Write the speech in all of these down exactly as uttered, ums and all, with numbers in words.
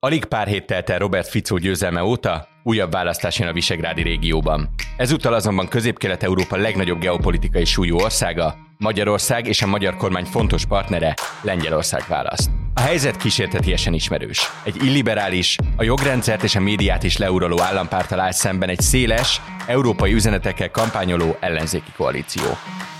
Alig pár hét telt el Robert Ficó győzelme óta, újabb választás jön a Visegrádi régióban. Ezúttal azonban Közép-Kelet-Európa legnagyobb geopolitikai súlyú országa, Magyarország és a magyar kormány fontos partnere, Lengyelország választ. A helyzet kísértetiesen ismerős. Egy illiberális, a jogrendszert és a médiát is leuraló állampárttal áll szemben egy széles, európai üzenetekkel kampányoló ellenzéki koalíció.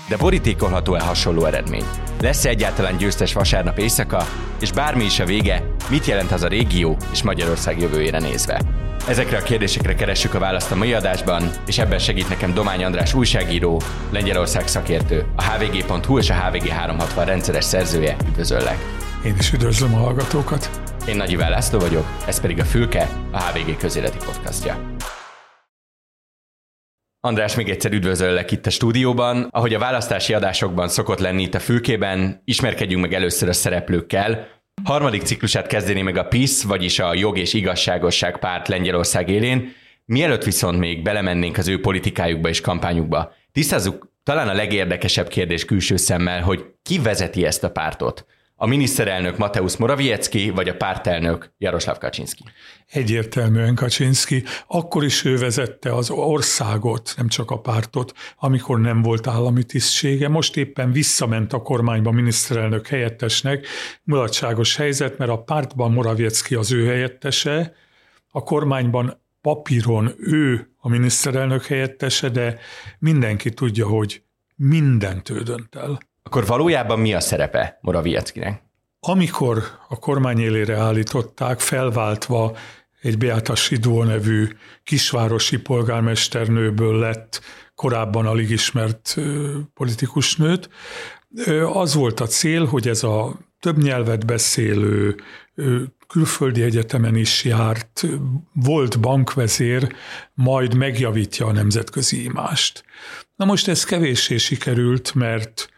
De borítékolható-e hasonló eredmény? Lesz-e egyáltalán győztes vasárnap éjszaka, és bármi is a vége, mit jelent az a régió és Magyarország jövőjére nézve? Ezekre a kérdésekre keressük a választ a mai adásban, és ebben segít nekem Domány András újságíró, Lengyelország szakértő, a hvg pont hu és a hvg háromszázhatvan rendszeres szerzője. Üdvözöllek! Én is üdvözlöm a hallgatókat! Én Nagy Iván László vagyok, ez pedig a Fülke, a há vé gé közéleti podcastja. András, még egyszer üdvözöllek itt a stúdióban. Ahogy a választási adásokban szokott lenni itt a Fülkében, ismerkedjünk meg először a szereplőkkel. Harmadik ciklusát kezdeni meg a PiS, vagyis a Jog és Igazságosság párt Lengyelország élén. Mielőtt viszont még belemennénk az ő politikájukba és kampányukba, tisztázzuk talán a legérdekesebb kérdés külső szemmel, hogy ki vezeti ezt a pártot. A miniszterelnök Mateusz Morawiecki, vagy a pártelnök Jarosław Kaczyński? Egyértelműen Kaczyński. Akkor is ő vezette az országot, nem csak a pártot, amikor nem volt állami tisztsége. Most éppen visszament a kormányba miniszterelnök helyettesnek. Mulatságos helyzet, mert a pártban Morawiecki az ő helyettese, a kormányban papíron ő a miniszterelnök helyettese, de mindenki tudja, hogy mindent ő dönt el. Akkor valójában mi a szerepe Morawieckinek? Amikor a kormány élére állították, felváltva egy Beata Szydło nevű kisvárosi polgármesternőből lett korábban alig ismert politikusnőt, az volt a cél, hogy ez a több nyelvet beszélő, külföldi egyetemen is járt, volt bankvezér, majd megjavítja a nemzetközi imást. Na most ez kevéssé sikerült, mert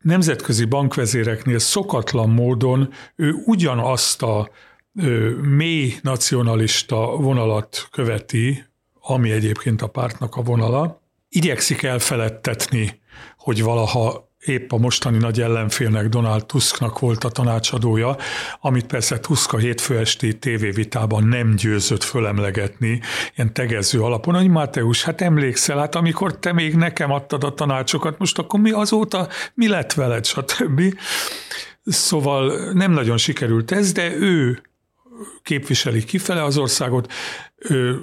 nemzetközi bankvezéreknél szokatlan módon ő ugyanazt a ő, mély nacionalista vonalat követi, ami egyébként a pártnak a vonala, igyekszik elfeledtetni, hogy valaha épp a mostani nagy ellenfélnek, Donald Tusknak volt a tanácsadója, amit persze Tusk a hétfő esti tévévitában nem győzött fölemlegetni, ilyen tegező alapon, hogy Mateusz, hát emlékszel, hát amikor te még nekem adtad a tanácsokat, most akkor mi azóta, mi lett veled, stb. Szóval nem nagyon sikerült ez, de ő képviseli kifele az országot.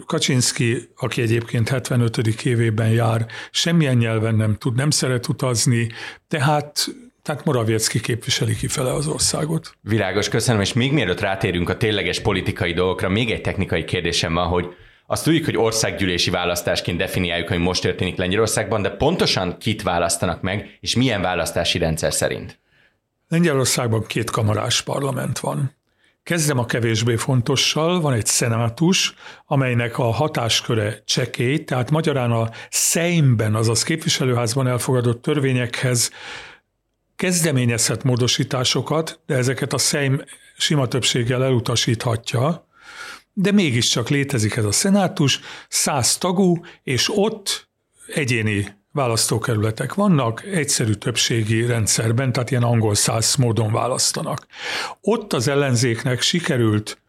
Kaczyński, aki egyébként hetvenötödik évében jár, semmilyen nyelven nem tud, nem szeret utazni, tehát, tehát Morawiecki képviseli kifele az országot. Világos, köszönöm, és még mielőtt rátérünk a tényleges politikai dolgokra, még egy technikai kérdésem van, hogy azt tudjuk, hogy országgyűlési választásként definiáljuk, hogy most történik Lengyelországban, de pontosan kit választanak meg, és milyen választási rendszer szerint? Lengyelországban két kamarás parlament van. Kezdem a kevésbé fontossal, van egy szenátus, amelynek a hatásköre csekély, tehát magyarán a Szejmben, azaz képviselőházban elfogadott törvényekhez kezdeményezhet módosításokat, de ezeket a Szejm sima többséggel elutasíthatja, de mégiscsak létezik ez a szenátus, száz tagú, és ott egyéni választókerületek vannak, egyszerű többségi rendszerben, tehát ilyen angol szász módon választanak. Ott az ellenzéknek sikerült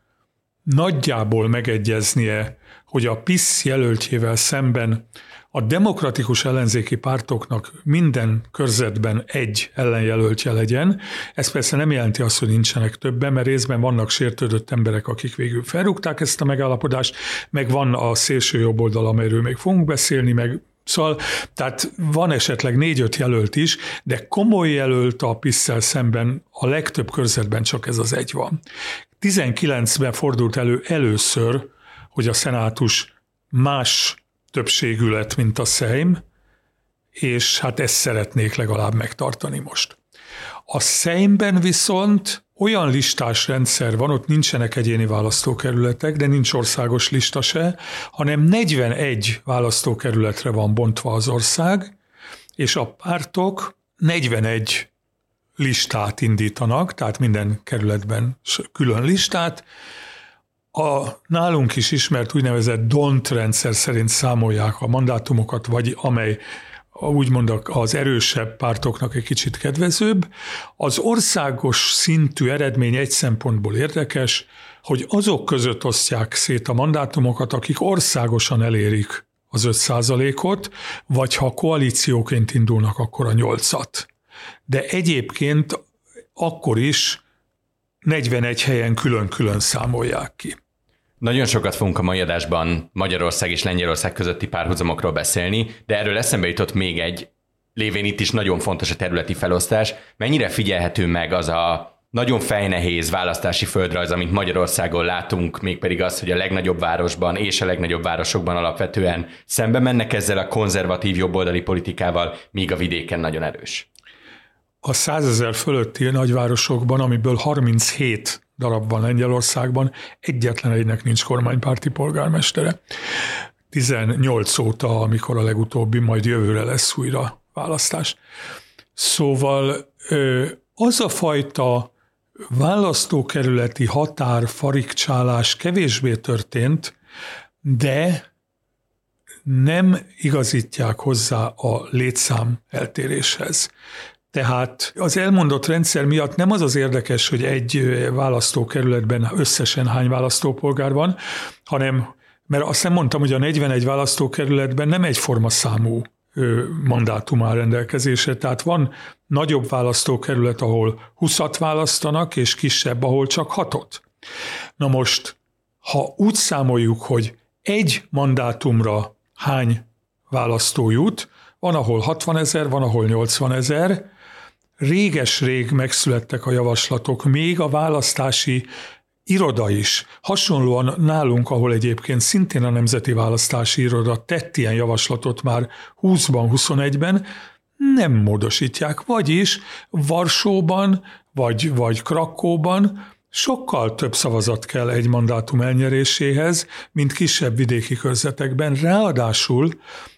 nagyjából megegyeznie, hogy a PiS jelöltjével szemben a demokratikus ellenzéki pártoknak minden körzetben egy ellenjelöltje legyen. Ez persze nem jelenti azt, hogy nincsenek többen, mert részben vannak sértődött emberek, akik végül felrúgták ezt a megállapodást, meg van a szélső jobb oldal, amelyről még fogunk beszélni, meg szóval, tehát van esetleg négy-öt jelölt is, de komoly jelölt a PiS-szel szemben a legtöbb körzetben csak ez az egy van. tizenkilencben fordult elő először, hogy a szenátus más többségű lett, mint a Szejm, és hát ezt szeretnék legalább megtartani most. A Szejmben viszont olyan listás rendszer van, ott nincsenek egyéni választókerületek, de nincs országos lista se, hanem negyvenegy választókerületre van bontva az ország, és a pártok negyvenegy listát indítanak, tehát minden kerületben külön listát. A nálunk is ismert úgynevezett D'Hondt-rendszer szerint számolják a mandátumokat, vagy amely úgymond az erősebb pártoknak egy kicsit kedvezőbb. Az országos szintű eredmény egy szempontból érdekes, hogy azok között osztják szét a mandátumokat, akik országosan elérik az öt százalékot, vagy ha koalícióként indulnak, akkor a nyolcat. De egyébként akkor is negyvenegy helyen külön-külön számolják ki. Nagyon sokat fogunk a mai adásban Magyarország és Lengyelország közötti párhuzamokról beszélni, de erről eszembe jutott még egy, lévén itt is nagyon fontos a területi felosztás. Mennyire figyelhető meg az a nagyon fejnehéz választási földrajz, amit Magyarországon látunk, mégpedig az, hogy a legnagyobb városban és a legnagyobb városokban alapvetően szembe mennek ezzel a konzervatív jobboldali politikával, míg a vidéken nagyon erős. A százezer fölötti nagyvárosokban, amiből harminchét darab van Lengyelországban, egyetlen egynek nincs kormánypárti polgármestere. tizennyolc óta, amikor a legutóbbi, majd jövőre lesz újra választás. Szóval az a fajta választókerületi határ farigcsálás kevésbé történt, de nem igazítják hozzá a létszám eltéréshez. Tehát az elmondott rendszer miatt nem az az érdekes, hogy egy választókerületben összesen hány választópolgár van, hanem, mert azt nem mondtam, hogy a negyvenegy választókerületben nem egyforma számú mandátum áll rendelkezésre. Tehát van nagyobb választókerület, ahol huszat választanak, és kisebb, ahol csak hatot. Na most, ha úgy számoljuk, hogy egy mandátumra hány választó jut, van, ahol hatvanezer, van, ahol nyolcvanezer, réges-rég megszülettek a javaslatok, még a választási iroda is. Hasonlóan nálunk, ahol egyébként szintén a Nemzeti Választási Iroda tett ilyen javaslatot már húszban, huszonegyben, nem módosítják. Vagyis Varsóban, vagy, vagy Krakóban sokkal több szavazat kell egy mandátum elnyeréséhez, mint kisebb vidéki körzetekben. Ráadásul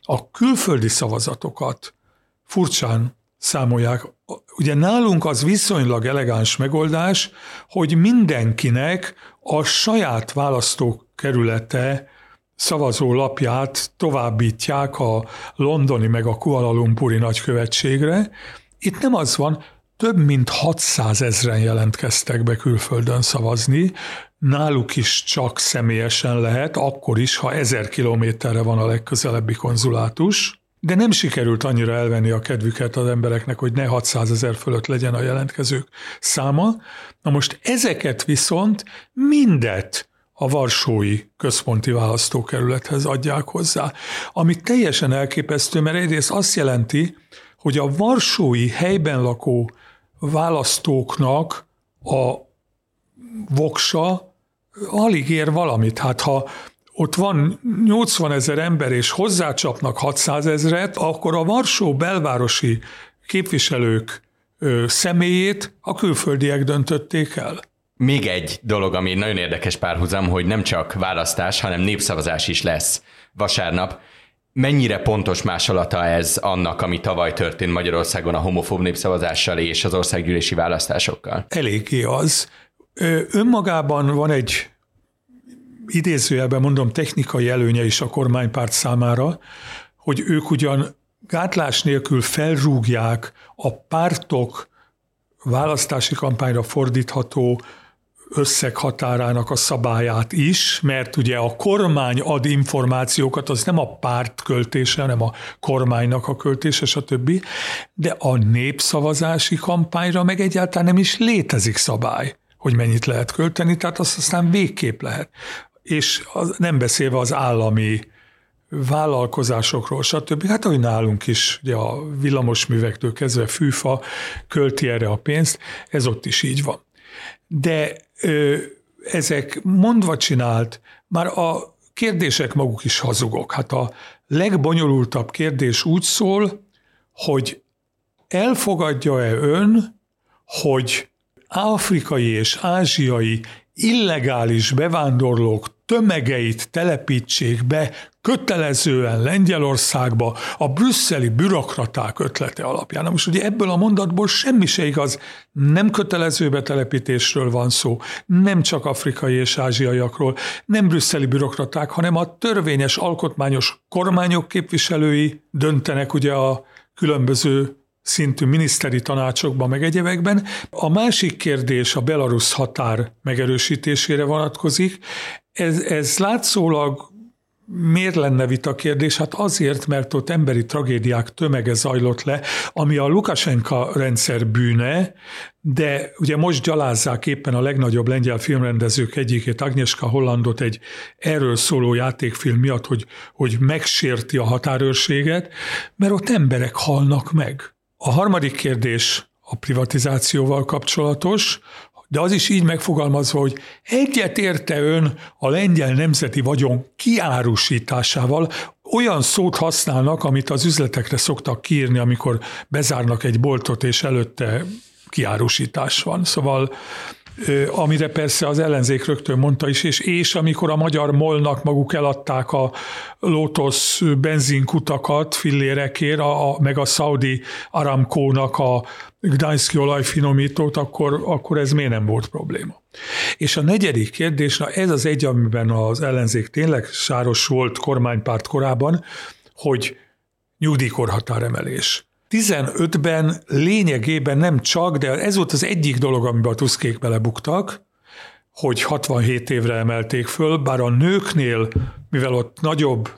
a külföldi szavazatokat furcsán számolják. Ugye nálunk az viszonylag elegáns megoldás, hogy mindenkinek a saját választókerülete szavazólapját továbbítják a londoni meg a Kuala Lumpuri nagykövetségre. Itt nem az van, több mint hatszázezren jelentkeztek be külföldön szavazni, náluk is csak személyesen lehet, akkor is, ha ezer kilométerre van a legközelebbi konzulátus, de nem sikerült annyira elvenni a kedvüket az embereknek, hogy ne hatszázezer fölött legyen a jelentkezők száma. Na most ezeket viszont mindet a varsói központi választókerülethez adják hozzá, ami teljesen elképesztő, mert egyrészt azt jelenti, hogy a varsói helyben lakó választóknak a voksa alig ér valamit. Hát ha ott van nyolcvanezer ember, és hozzácsapnak hatszázezret, akkor a Varsó belvárosi képviselők személyét a külföldiek döntötték el. Még egy dolog, ami nagyon érdekes párhuzam, hogy nem csak választás, hanem népszavazás is lesz vasárnap. Mennyire pontos másolata ez annak, ami tavaly történt Magyarországon a homofób népszavazással és az országgyűlési választásokkal? Eléggé az. Önmagában van egy, idézőjelben mondom, technikai előnye is a kormánypárt számára, hogy ők ugyan gátlás nélkül felrúgják a pártok választási kampányra fordítható összeghatárának a szabályát is, mert ugye a kormány ad információkat, az nem a párt költése, hanem a kormánynak a költése, stb. De a népszavazási kampányra meg egyáltalán nem is létezik szabály, hogy mennyit lehet költeni, tehát azt aztán végképp lehet. És az, nem beszélve az állami vállalkozásokról, stb. Hát ahogy nálunk is, ugye a villamosművektől kezdve fűfa költi erre a pénzt, ez ott is így van. De ö, ezek mondva csinált, már a kérdések maguk is hazugok. Hát a legbonyolultabb kérdés úgy szól, hogy elfogadja-e ön, hogy afrikai és ázsiai illegális bevándorlók tömegeit telepítsék be kötelezően Lengyelországba a brüsszeli bürokraták ötlete alapján. Na most ugye ebből a mondatból semmi se igaz, nem kötelező betelepítésről van szó, nem csak afrikai és ázsiaiakról, nem brüsszeli bürokraták, hanem a törvényes, alkotmányos kormányok képviselői döntenek ugye a különböző szintű miniszteri tanácsokban, meg egyebekben. A másik kérdés a belarusz határ megerősítésére vonatkozik. Ez, ez látszólag miért lenne vita kérdés? Hát azért, mert ott emberi tragédiák tömege zajlott le, ami a Łukaszenka rendszer bűne, de ugye most gyalázzák éppen a legnagyobb lengyel filmrendezők egyikét, Agnieszka Hollandot egy erről szóló játékfilm miatt, hogy, hogy megsérti a határőrséget, mert ott emberek halnak meg. A harmadik kérdés a privatizációval kapcsolatos, de az is így megfogalmazva, hogy egyet érte ön a lengyel nemzeti vagyon kiárusításával. Olyan szót használnak, amit az üzletekre szoktak kiírni, amikor bezárnak egy boltot, és előtte kiárusítás van. Szóval, amire persze az ellenzék rögtön mondta is, és, és amikor a magyar molnak maguk eladták a Lotos benzinkutakat fillérekért, a, a, meg a Saudi Aramco-nak a Gdański olajfinomítót, akkor, akkor ez miért nem volt probléma. És a negyedik kérdés, na ez az egy, amiben az ellenzék tényleg sáros volt kormánypárt korában, hogy nyugdíjkorhatáremelés. tizenötben lényegében nem csak, de ez volt az egyik dolog, amiben a Tuskék belebuktak, hogy hatvanhét évre emelték föl, bár a nőknél, mivel ott nagyobb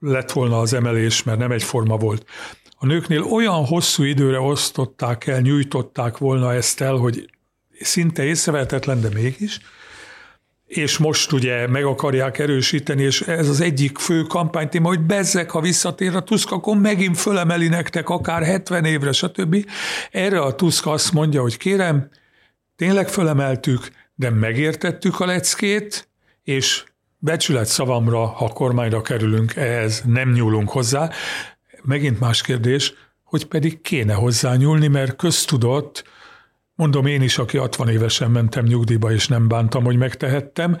lett volna az emelés, mert nem egyforma volt, a nőknél olyan hosszú időre osztották el, nyújtották volna ezt el, hogy szinte észrevehetetlen, de mégis, és most ugye meg akarják erősíteni, és ez az egyik fő kampánytéma, hogy bezzeg, ha visszatér a Tusk, akkor megint fölemeli nektek akár hetven évre, stb. Erre a Tusk azt mondja, hogy kérem, tényleg fölemeltük, de megértettük a leckét, és becsület szavamra, ha kormányra kerülünk, ehhez nem nyúlunk hozzá. Megint más kérdés, hogy pedig kéne hozzányúlni, mert köztudott, mondom én is, aki hatvan évesen mentem nyugdíjba, és nem bántam, hogy megtehettem,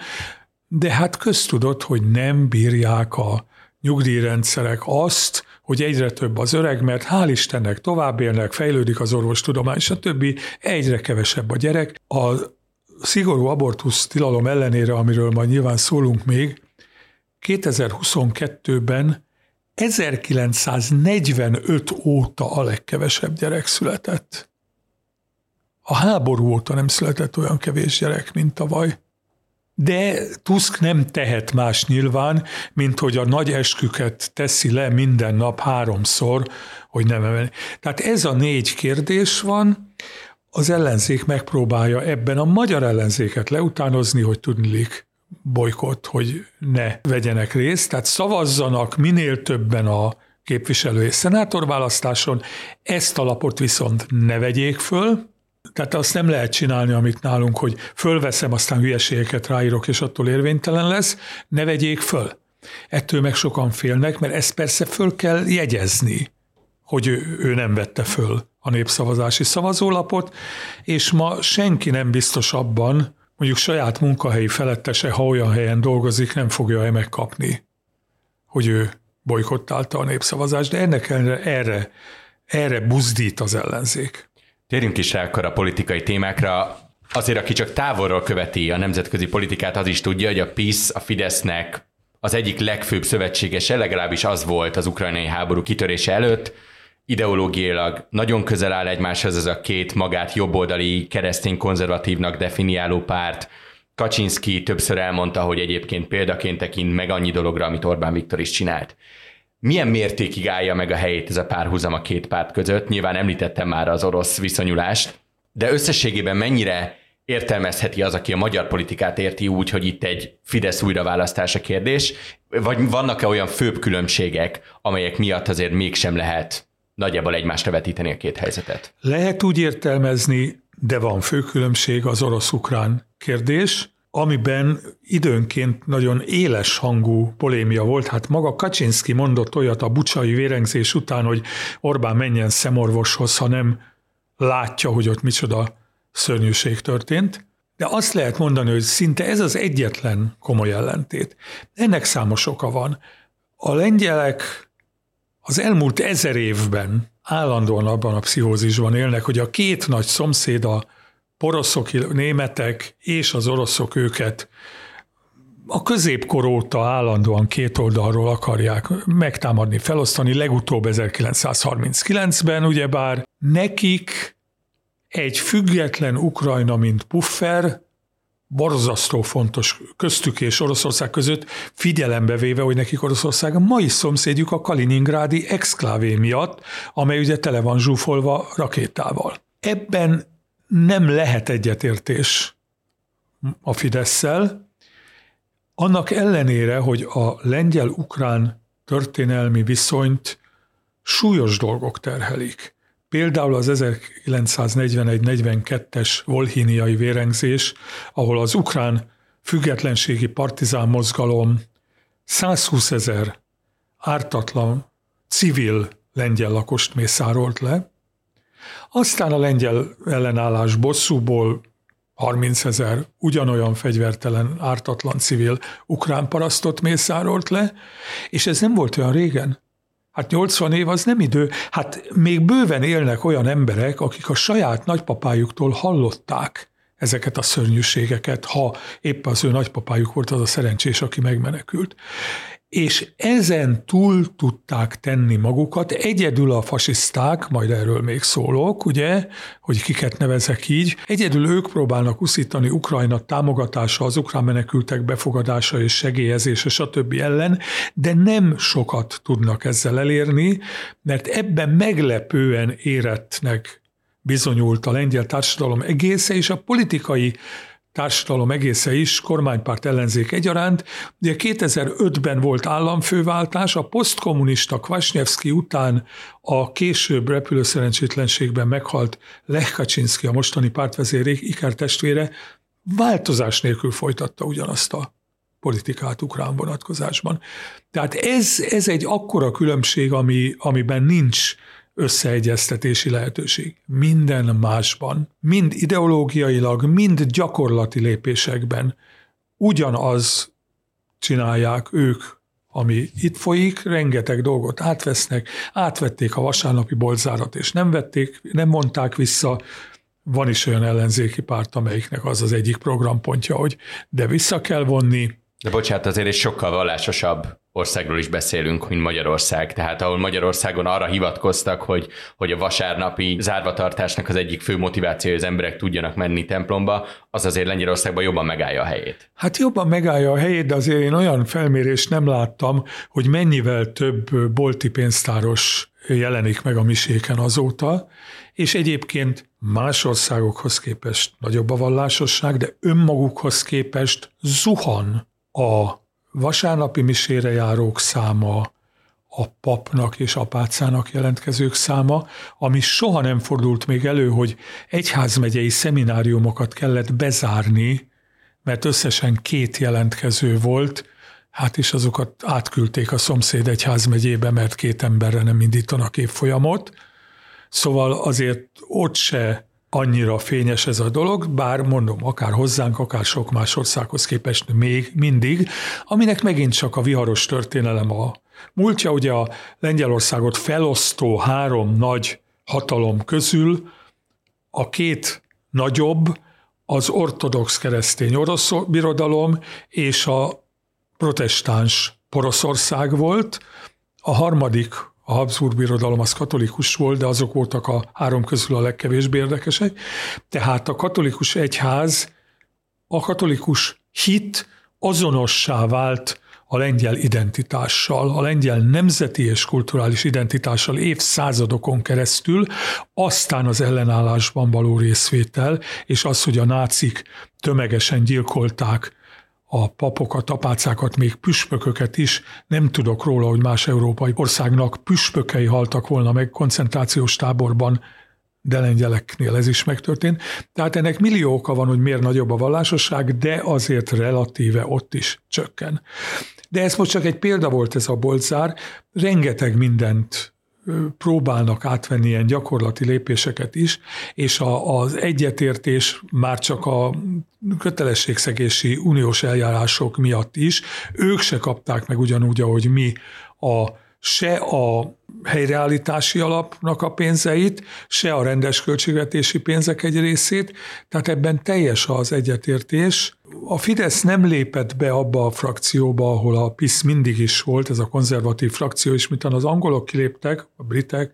de hát köztudott, hogy nem bírják a nyugdíjrendszerek azt, hogy egyre több az öreg, mert hál' Istennek tovább élnek, fejlődik az orvostudomány, stb. Egyre kevesebb a gyerek. A szigorú abortusz tilalom ellenére, amiről majd nyilván szólunk még, kétezer-huszonkettőben ezerkilencszáznegyvenöt óta a legkevesebb gyerek született. A háború óta nem született olyan kevés gyerek, mint tavaly. De Tusk nem tehet más nyilván, mint hogy a nagy esküket teszi le minden nap háromszor, hogy nem emeli. Tehát ez a négy kérdés van, az ellenzék megpróbálja ebben a magyar ellenzéket leutánozni, hogy tudniillik bolykott, hogy ne vegyenek részt, tehát szavazzanak minél többen a képviselő és szenátorválasztáson, ezt a lapot viszont ne vegyék föl. Tehát azt nem lehet csinálni, amit nálunk, hogy fölveszem, aztán hülyeségeket ráírok, és attól érvénytelen lesz, ne vegyék föl. Ettől meg sokan félnek, mert ezt persze föl kell jegyezni, hogy ő, ő nem vette föl a népszavazási szavazólapot, és ma senki nem biztos abban, mondjuk saját munkahelyi felettese, ha olyan helyen dolgozik, nem fogja-e megkapni, hogy ő bojkottálta a népszavazást, de ennek ellenére erre, erre buzdít az ellenzék. Térjünk is rá akkor a politikai témákra. Azért, aki csak távolról követi a nemzetközi politikát, az is tudja, hogy a PiS a Fidesznek az egyik legfőbb szövetségese, legalábbis az volt az ukrajnai háború kitörése előtt. Ideológiailag nagyon közel áll egymáshoz ez a két magát jobboldali, keresztény konzervatívnak definiáló párt. Kaczyński többször elmondta, hogy egyébként példaként tekint meg annyi dologra, amit Orbán Viktor is csinált. Milyen mértékig állja meg a helyét ez a párhuzam a két párt között? Nyilván említettem már az orosz viszonyulást, de összességében mennyire értelmezheti az, aki a magyar politikát érti úgy, hogy itt egy Fidesz újraválasztása kérdés, vagy vannak-e olyan főbb különbségek, amelyek miatt azért mégsem lehet nagyjából egymásra vetíteni a két helyzetet? Lehet úgy értelmezni, de van fő különbség az orosz-ukrán kérdés, amiben időnként nagyon éles hangú polémia volt. Hát maga Kaczyński mondott olyat a bucsai vérengzés után, hogy Orbán menjen szemorvoshoz, ha nem látja, hogy ott micsoda szörnyűség történt. De azt lehet mondani, hogy szinte ez az egyetlen komoly ellentét. Ennek számos oka van. A lengyelek az elmúlt ezer évben állandóan abban a pszichózisban élnek, hogy a két nagy szomszéd, a poroszok, németek és az oroszok őket a középkor óta állandóan két oldalról akarják megtámadni, felosztani, legutóbb ezerkilencszázharminckilencben, ugyebár nekik egy független Ukrajna, mint puffer, borzasztó fontos köztük és Oroszország között, figyelembe véve, hogy nekik Oroszország a mai szomszédjuk a Kaliningrádi exklávé miatt, amely ugye tele van zsúfolva rakétával. Ebben nem lehet egyetértés a Fidesszel, annak ellenére, hogy a lengyel-ukrán történelmi viszonyt súlyos dolgok terhelik. Például az ezerkilencszáznegyvenegy negyvenkettes volhiniai vérengzés, ahol az ukrán függetlenségi partizán mozgalom százhúszezer ártatlan civil lengyel lakost mészárolt le, aztán a lengyel ellenállás bosszúból harmincezer ugyanolyan fegyvertelen, ártatlan civil ukrán parasztot mészárolt le, és ez nem volt olyan régen. Hát nyolcvan év az nem idő. Hát még bőven élnek olyan emberek, akik a saját nagypapájuktól hallották ezeket a szörnyűségeket, ha éppen az ő nagypapájuk volt az a szerencsés, aki megmenekült. És ezen túl tudták tenni magukat, egyedül a fasiszták, majd erről még szólok, ugye, hogy kiket nevezek így, egyedül ők próbálnak uszítani Ukrajna támogatása, az ukrán menekültek befogadása és segélyezése, stb. Ellen, de nem sokat tudnak ezzel elérni, mert ebben meglepően érettnek bizonyult a lengyel társadalom egésze, és a politikai társadalom egésze is, kormánypárt ellenzék egyaránt. Ugye kétezer-ötben volt államfőváltás, a posztkommunista Kwasniewski után a később repülőszerencsétlenségben meghalt Lech Kaczyński, a mostani pártvezér ikertestvére, változás nélkül folytatta ugyanazt a politikát ukrán vonatkozásban. Tehát ez, ez egy akkora különbség, ami, amiben nincs összeegyeztetési lehetőség. Minden másban, mind ideológiailag, mind gyakorlati lépésekben ugyanaz csinálják ők, ami itt folyik, rengeteg dolgot átvesznek, átvették a vasárnapi boltzárat, és nem vették, nem vonták vissza. Van is olyan ellenzéki párt, amelyiknek az az egyik programpontja, hogy de vissza kell vonni. De bocsánat, azért is sokkal vallásosabb országról is beszélünk, mint Magyarország. Tehát ahol Magyarországon arra hivatkoztak, hogy, hogy a vasárnapi zárvatartásnak az egyik fő motivációja, hogy az emberek tudjanak menni templomba, az azért Lengyelországban jobban megállja a helyét. Hát jobban megállja a helyét, de azért én olyan felmérést nem láttam, hogy mennyivel több bolti pénztáros jelenik meg a miséken azóta, és egyébként más országokhoz képest nagyobb a vallásosság, de önmagukhoz képest zuhan a vasárnapi misére járók száma, a papnak és apácának jelentkezők száma, ami soha nem fordult még elő, hogy egyházmegyei szemináriumokat kellett bezárni, mert összesen két jelentkező volt, hát is azokat átküldték a szomszéd egyházmegyébe, mert két emberre nem indítanak évfolyamot. Szóval azért ott se annyira fényes ez a dolog, bár mondom, akár hozzánk, akár sok más országhoz képest még mindig, aminek megint csak a viharos történelem a múltja. Ugye a Lengyelországot felosztó három nagy hatalom közül a két nagyobb az ortodox keresztény orosz birodalom és a protestáns Poroszország volt, a harmadik a Habsburg birodalom az katolikus volt, de azok voltak a három közül a legkevésbé érdekesek. Tehát a katolikus egyház, a katolikus hit azonossá vált a lengyel identitással, a lengyel nemzeti és kulturális identitással évszázadokon keresztül, aztán az ellenállásban való részvétel, és az, hogy a nácik tömegesen gyilkolták a papokat, apácákat, még püspököket is, nem tudok róla, hogy más európai országnak püspökei haltak volna meg koncentrációs táborban, de lengyeleknél ez is megtörtént. Tehát ennek millió oka van, hogy miért nagyobb a vallásosság, de azért relatíve ott is csökken. De ez most csak egy példa volt ez a boltzár, rengeteg mindent próbálnak átvenni ilyen gyakorlati lépéseket is, és a, az egyetértés már csak a kötelességszegési uniós eljárások miatt is, ők se kapták meg ugyanúgy, ahogy mi a se a helyreállítási alapnak a pénzeit, se a rendes költségvetési pénzek egy részét, tehát ebben teljes az egyetértés. A Fidesz nem lépett be abba a frakcióba, ahol a PiS mindig is volt, ez a konzervatív frakció, és miután az angolok kiléptek, a britek,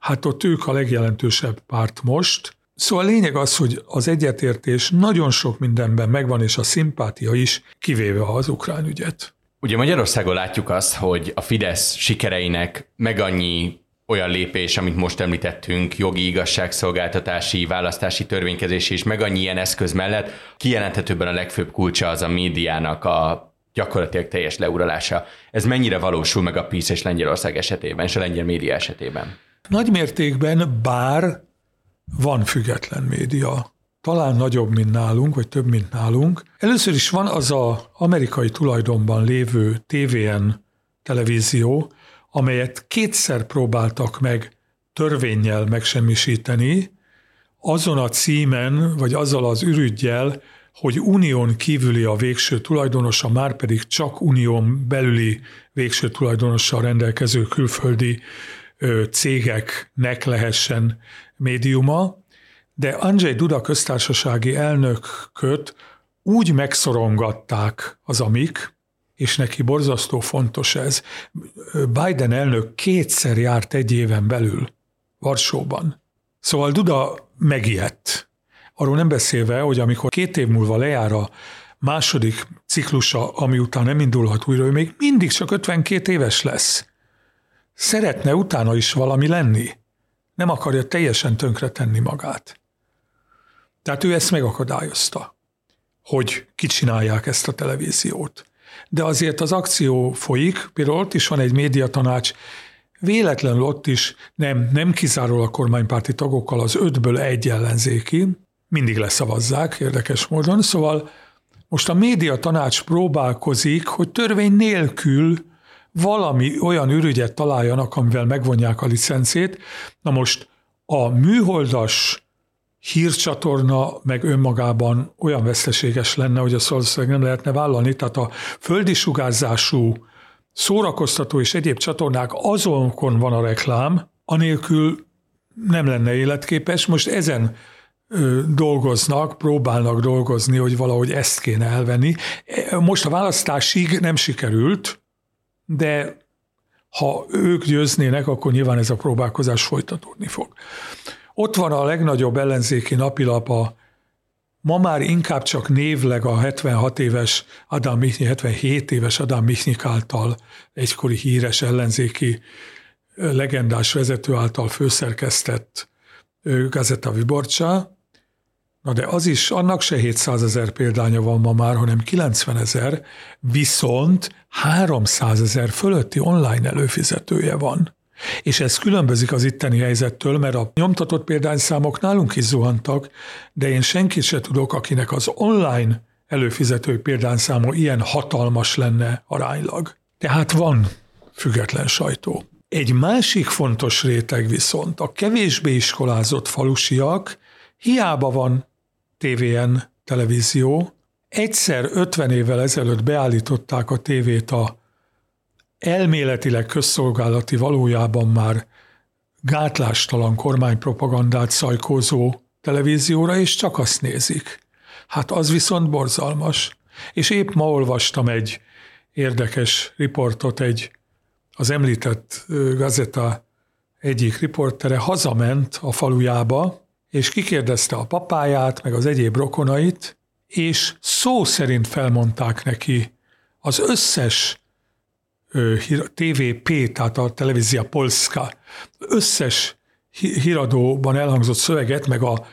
hát ott ők a legjelentősebb párt most. Szóval a lényeg az, hogy az egyetértés nagyon sok mindenben megvan, és a szimpátia is, kivéve az ukrán ügyet. Ugye Magyarországon látjuk azt, hogy a Fidesz sikereinek meg annyi olyan lépés, amit most említettünk, jogi, igazságszolgáltatási, választási törvénykezési és meg annyi ilyen eszköz mellett kijelenthetőben a legfőbb kulcsa az a médiának a gyakorlatilag teljes leuralása. Ez mennyire valósul meg a PiS és Lengyelország esetében, és a lengyel média esetében? Nagy mértékben, bár van független média. Talán nagyobb, mint nálunk, vagy több, mint nálunk. Először is van az az amerikai tulajdonban lévő té vé en televízió, amelyet kétszer próbáltak meg törvénnyel megsemmisíteni, azon a címen, vagy azzal az ürüggyel, hogy unión kívüli a végső tulajdonosa, már pedig csak unión belüli végső tulajdonossal rendelkező külföldi ö, cégeknek lehessen médiuma, de Andrzej Duda köztársasági elnököt úgy megszorongatták az amik, és neki borzasztó fontos ez. Biden elnök kétszer járt egy éven belül Varsóban. Szóval Duda megijedt. Arról nem beszélve, hogy amikor két év múlva lejár a második ciklusa, ami után nem indulhat újra, ő még mindig csak ötvenkét éves lesz. Szeretne utána is valami lenni. Nem akarja teljesen tönkretenni magát. Tehát ő ezt megakadályozta, hogy kicsinálják ezt a televíziót. De azért az akció folyik, például ott is van egy médiatanács, véletlenül ott is nem, nem kizáról a kormánypárti tagokkal, az ötből egy ellenzéki, mindig leszavazzák érdekes módon, szóval most a médiatanács próbálkozik, hogy törvény nélkül valami olyan ürügyet találjanak, amivel megvonják a licencét. Na most a műholdas hírcsatorna meg önmagában olyan veszteséges lenne, hogy a szóval nem lehetne vállalni, tehát a földi sugárzású szórakoztató és egyéb csatornák azonkon van a reklám, anélkül nem lenne életképes. Most ezen dolgoznak, próbálnak dolgozni, hogy valahogy ezt kéne elvenni. Most a választásig nem sikerült, de ha ők győznének, akkor nyilván ez a próbálkozás folytatódni fog. Ott van a legnagyobb ellenzéki napilap, a ma már inkább csak névleg a hetvenhat éves Adam Michnik, hetvenhét éves Adam Michnik által, egykori híres ellenzéki legendás vezető által főszerkesztett Gazeta Wyborcza. Na de az is, annak se hétszázezer példánya van ma már, hanem kilencvenezer, viszont háromszázezer fölötti online előfizetője van. És ez különbözik az itteni helyzettől, mert a nyomtatott példányszámok nálunk is zuhantak, de én senkit se tudok, akinek az online előfizető példányszáma ilyen hatalmas lenne aránylag. Tehát van független sajtó. Egy másik fontos réteg viszont a kevésbé iskolázott falusiak, hiába van té vé en televízió, egyszer ötven évvel ezelőtt beállították a tévét a elméletileg közszolgálati, valójában már gátlástalan kormánypropagandát szajkózó televízióra, és csak azt nézik. Hát az viszont borzalmas. És épp ma olvastam egy érdekes riportot, egy az említett Gazeta egyik riportere hazament a falujába, és kikérdezte a papáját, meg az egyéb rokonait, és szó szerint felmondták neki az összes té vé pé, tehát a Televízia Polska, összes híradóban elhangzott szöveget, meg a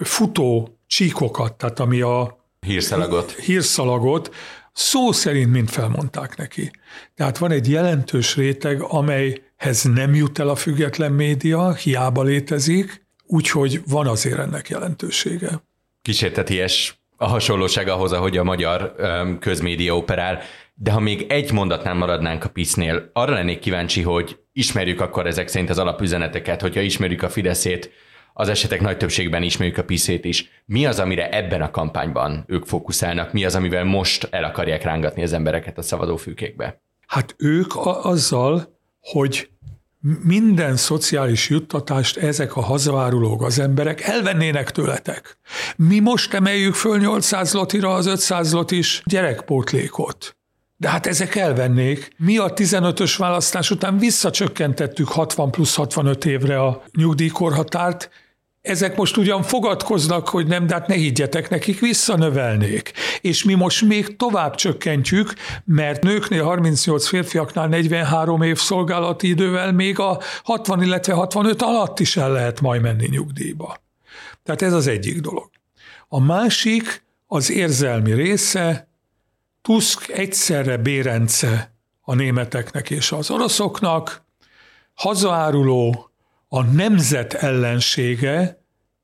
futó csíkokat, tehát ami a hírszalagot, hírszalagot szó szerint mind felmondták neki. Tehát van egy jelentős réteg, amelyhez nem jut el a független média, hiába létezik, úgyhogy van azért ennek jelentősége. Kísérteties a hasonlóság ahhoz, ahogy a magyar közmédia operál, de ha még egy mondatnál maradnánk a PiS-nél, arra lennék kíváncsi, hogy ismerjük akkor ezek szerint az alapüzeneteket, hogyha ismerjük a Fideszét, az esetek nagy többségben ismerjük a PiS-ét is. Mi az, amire ebben a kampányban ők fókuszálnak? Mi az, amivel most el akarják rángatni az embereket a szavazófülkékbe? Hát ők a- azzal, hogy minden szociális juttatást ezek a hazavárulók, az emberek elvennének tőletek. Mi most emeljük föl nyolcszáz zlotira az ötszáz zlotis gyerekpótlékot. De hát ezek elvennék. Mi a tizenötös választás után visszacsökkentettük hatvan plusz hatvanöt évre a nyugdíjkorhatárt. Ezek most ugyan fogadkoznak, hogy nem, de hát ne higgyetek, nekik visszanövelnék. És mi most még tovább csökkentjük, mert nőknél harmincnyolc, férfiaknál negyvenhárom év szolgálati idővel még a hatvan, illetve hatvanöt alatt is el lehet majd menni nyugdíjba. Tehát ez az egyik dolog. A másik, az érzelmi része, Tusk egyszerre bérence a németeknek és az oroszoknak, hazaáruló, a nemzet ellensége,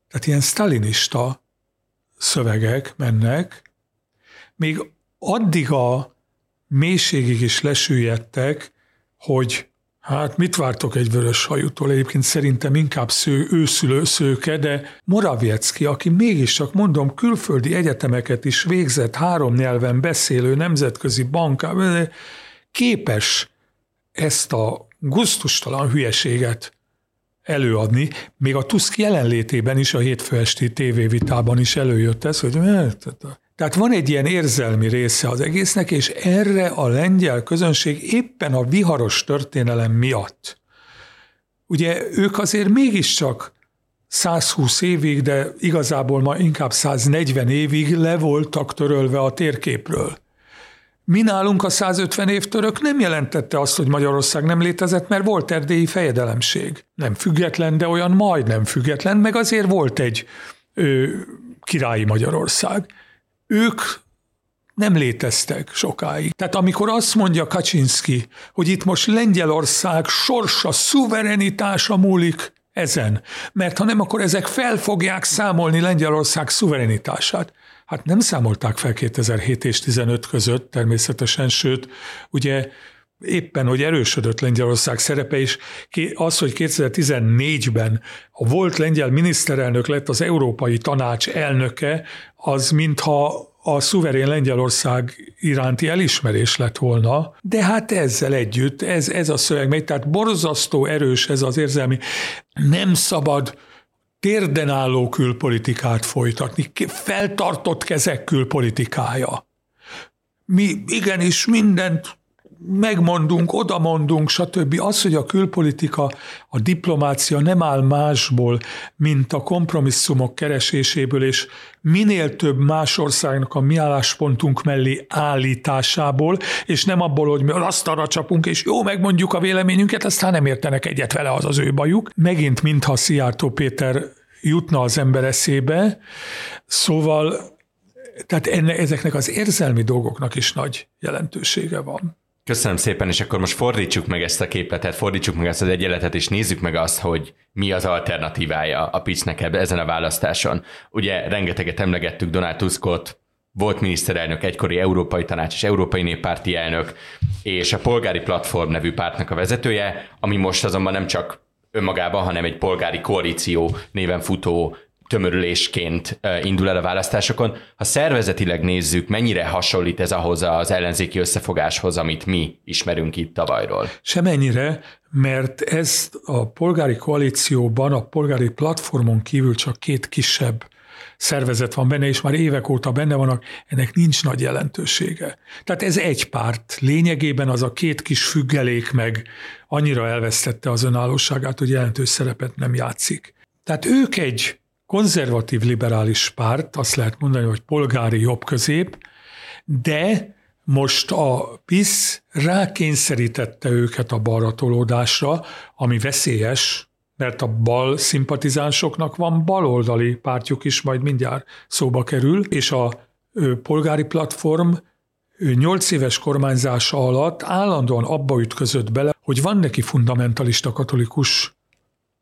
tehát ilyen sztalinista szövegek mennek, még addig a mélységig is lesüllyedtek, hogy hát mit vártok egy vörös hajútól, egyébként szerintem inkább sző, őszülő szőke, de Morawiecki, aki mégiscsak, mondom, külföldi egyetemeket is végzett, három nyelven beszélő nemzetközi bankában, képes ezt a gusztustalan hülyeséget előadni, még a Tusk jelenlétében is, a hétfő esti tévévitában is előjött ez, hogy tehát van egy ilyen érzelmi része az egésznek, és erre a lengyel közönség éppen a viharos történelem miatt. Ugye ők azért mégiscsak száz húsz évig, de igazából ma inkább száznegyven évig le voltak törölve a térképről. Mi nálunk a száz ötven év török nem jelentette azt, hogy Magyarország nem létezett, mert volt erdélyi fejedelemség. Nem független, de olyan majdnem független, meg azért volt egy ö, királyi Magyarország. Ők nem léteztek sokáig. Tehát amikor azt mondja Kaczyński, hogy itt most Lengyelország sorsa, szuverenitása múlik ezen, mert ha nem, akkor ezek fel fogják számolni Lengyelország szuverenitását. Hát nem számolták fel kétezer-hét és tizenöt között természetesen, sőt, ugye éppen, hogy erősödött Lengyelország szerepe, és az, hogy kétezer-tizennégyben a volt lengyel miniszterelnök lett az Európai Tanács elnöke, az mintha a szuverén Lengyelország iránti elismerés lett volna, de hát ezzel együtt, ez, ez a szöveg megy, tehát borzasztó erős ez az érzelmi, nem szabad térden álló külpolitikát folytatni, feltartott kezek külpolitikája. Mi igenis mindent megmondunk, odamondunk, stb. Az, hogy a külpolitika, a diplomácia nem áll másból, mint a kompromisszumok kereséséből, és minél több más országnak a mi álláspontunk mellé állításából, és nem abból, hogy mi azt arra csapunk, és jó, megmondjuk a véleményünket, aztán nem értenek egyet vele, az az ő bajuk. Megint mintha Szijjártó Péter jutna az ember eszébe, szóval tehát enne, ezeknek az érzelmi dolgoknak is nagy jelentősége van. Köszönöm szépen, és akkor most fordítsuk meg ezt a képletet, fordítsuk meg ezt az egyenletet, és nézzük meg azt, hogy mi az alternatívája a pé i es-nek ezen a választáson. Ugye rengeteget emlegettük Donald Tuskot, volt miniszterelnök, egykori Európai Tanács és Európai Néppárti elnök, és a Polgári Platform nevű pártnak a vezetője, ami most azonban nem csak önmagában, hanem egy polgári koalíció néven futó tömörülésként indul el a választásokon. Ha szervezetileg nézzük, mennyire hasonlít ez ahhoz az ellenzéki összefogáshoz, amit mi ismerünk itt tavalyról? Semennyire, mert ez a polgári koalícióban, a polgári platformon kívül csak két kisebb szervezet van benne, és már évek óta benne vannak, ennek nincs nagy jelentősége. Tehát ez egy párt. Lényegében az a két kis függelék meg annyira elvesztette az önállóságát, hogy jelentős szerepet nem játszik. Tehát ők egy konzervatív liberális párt, azt lehet mondani, hogy polgári jobbközép, de most a PiS rákényszerítette őket a balratolódásra, ami veszélyes, mert a bal szimpatizánsoknak van baloldali pártjuk is, majd mindjárt szóba kerül, és a polgári platform nyolc éves kormányzása alatt állandóan abba ütközött bele, hogy van neki fundamentalista katolikus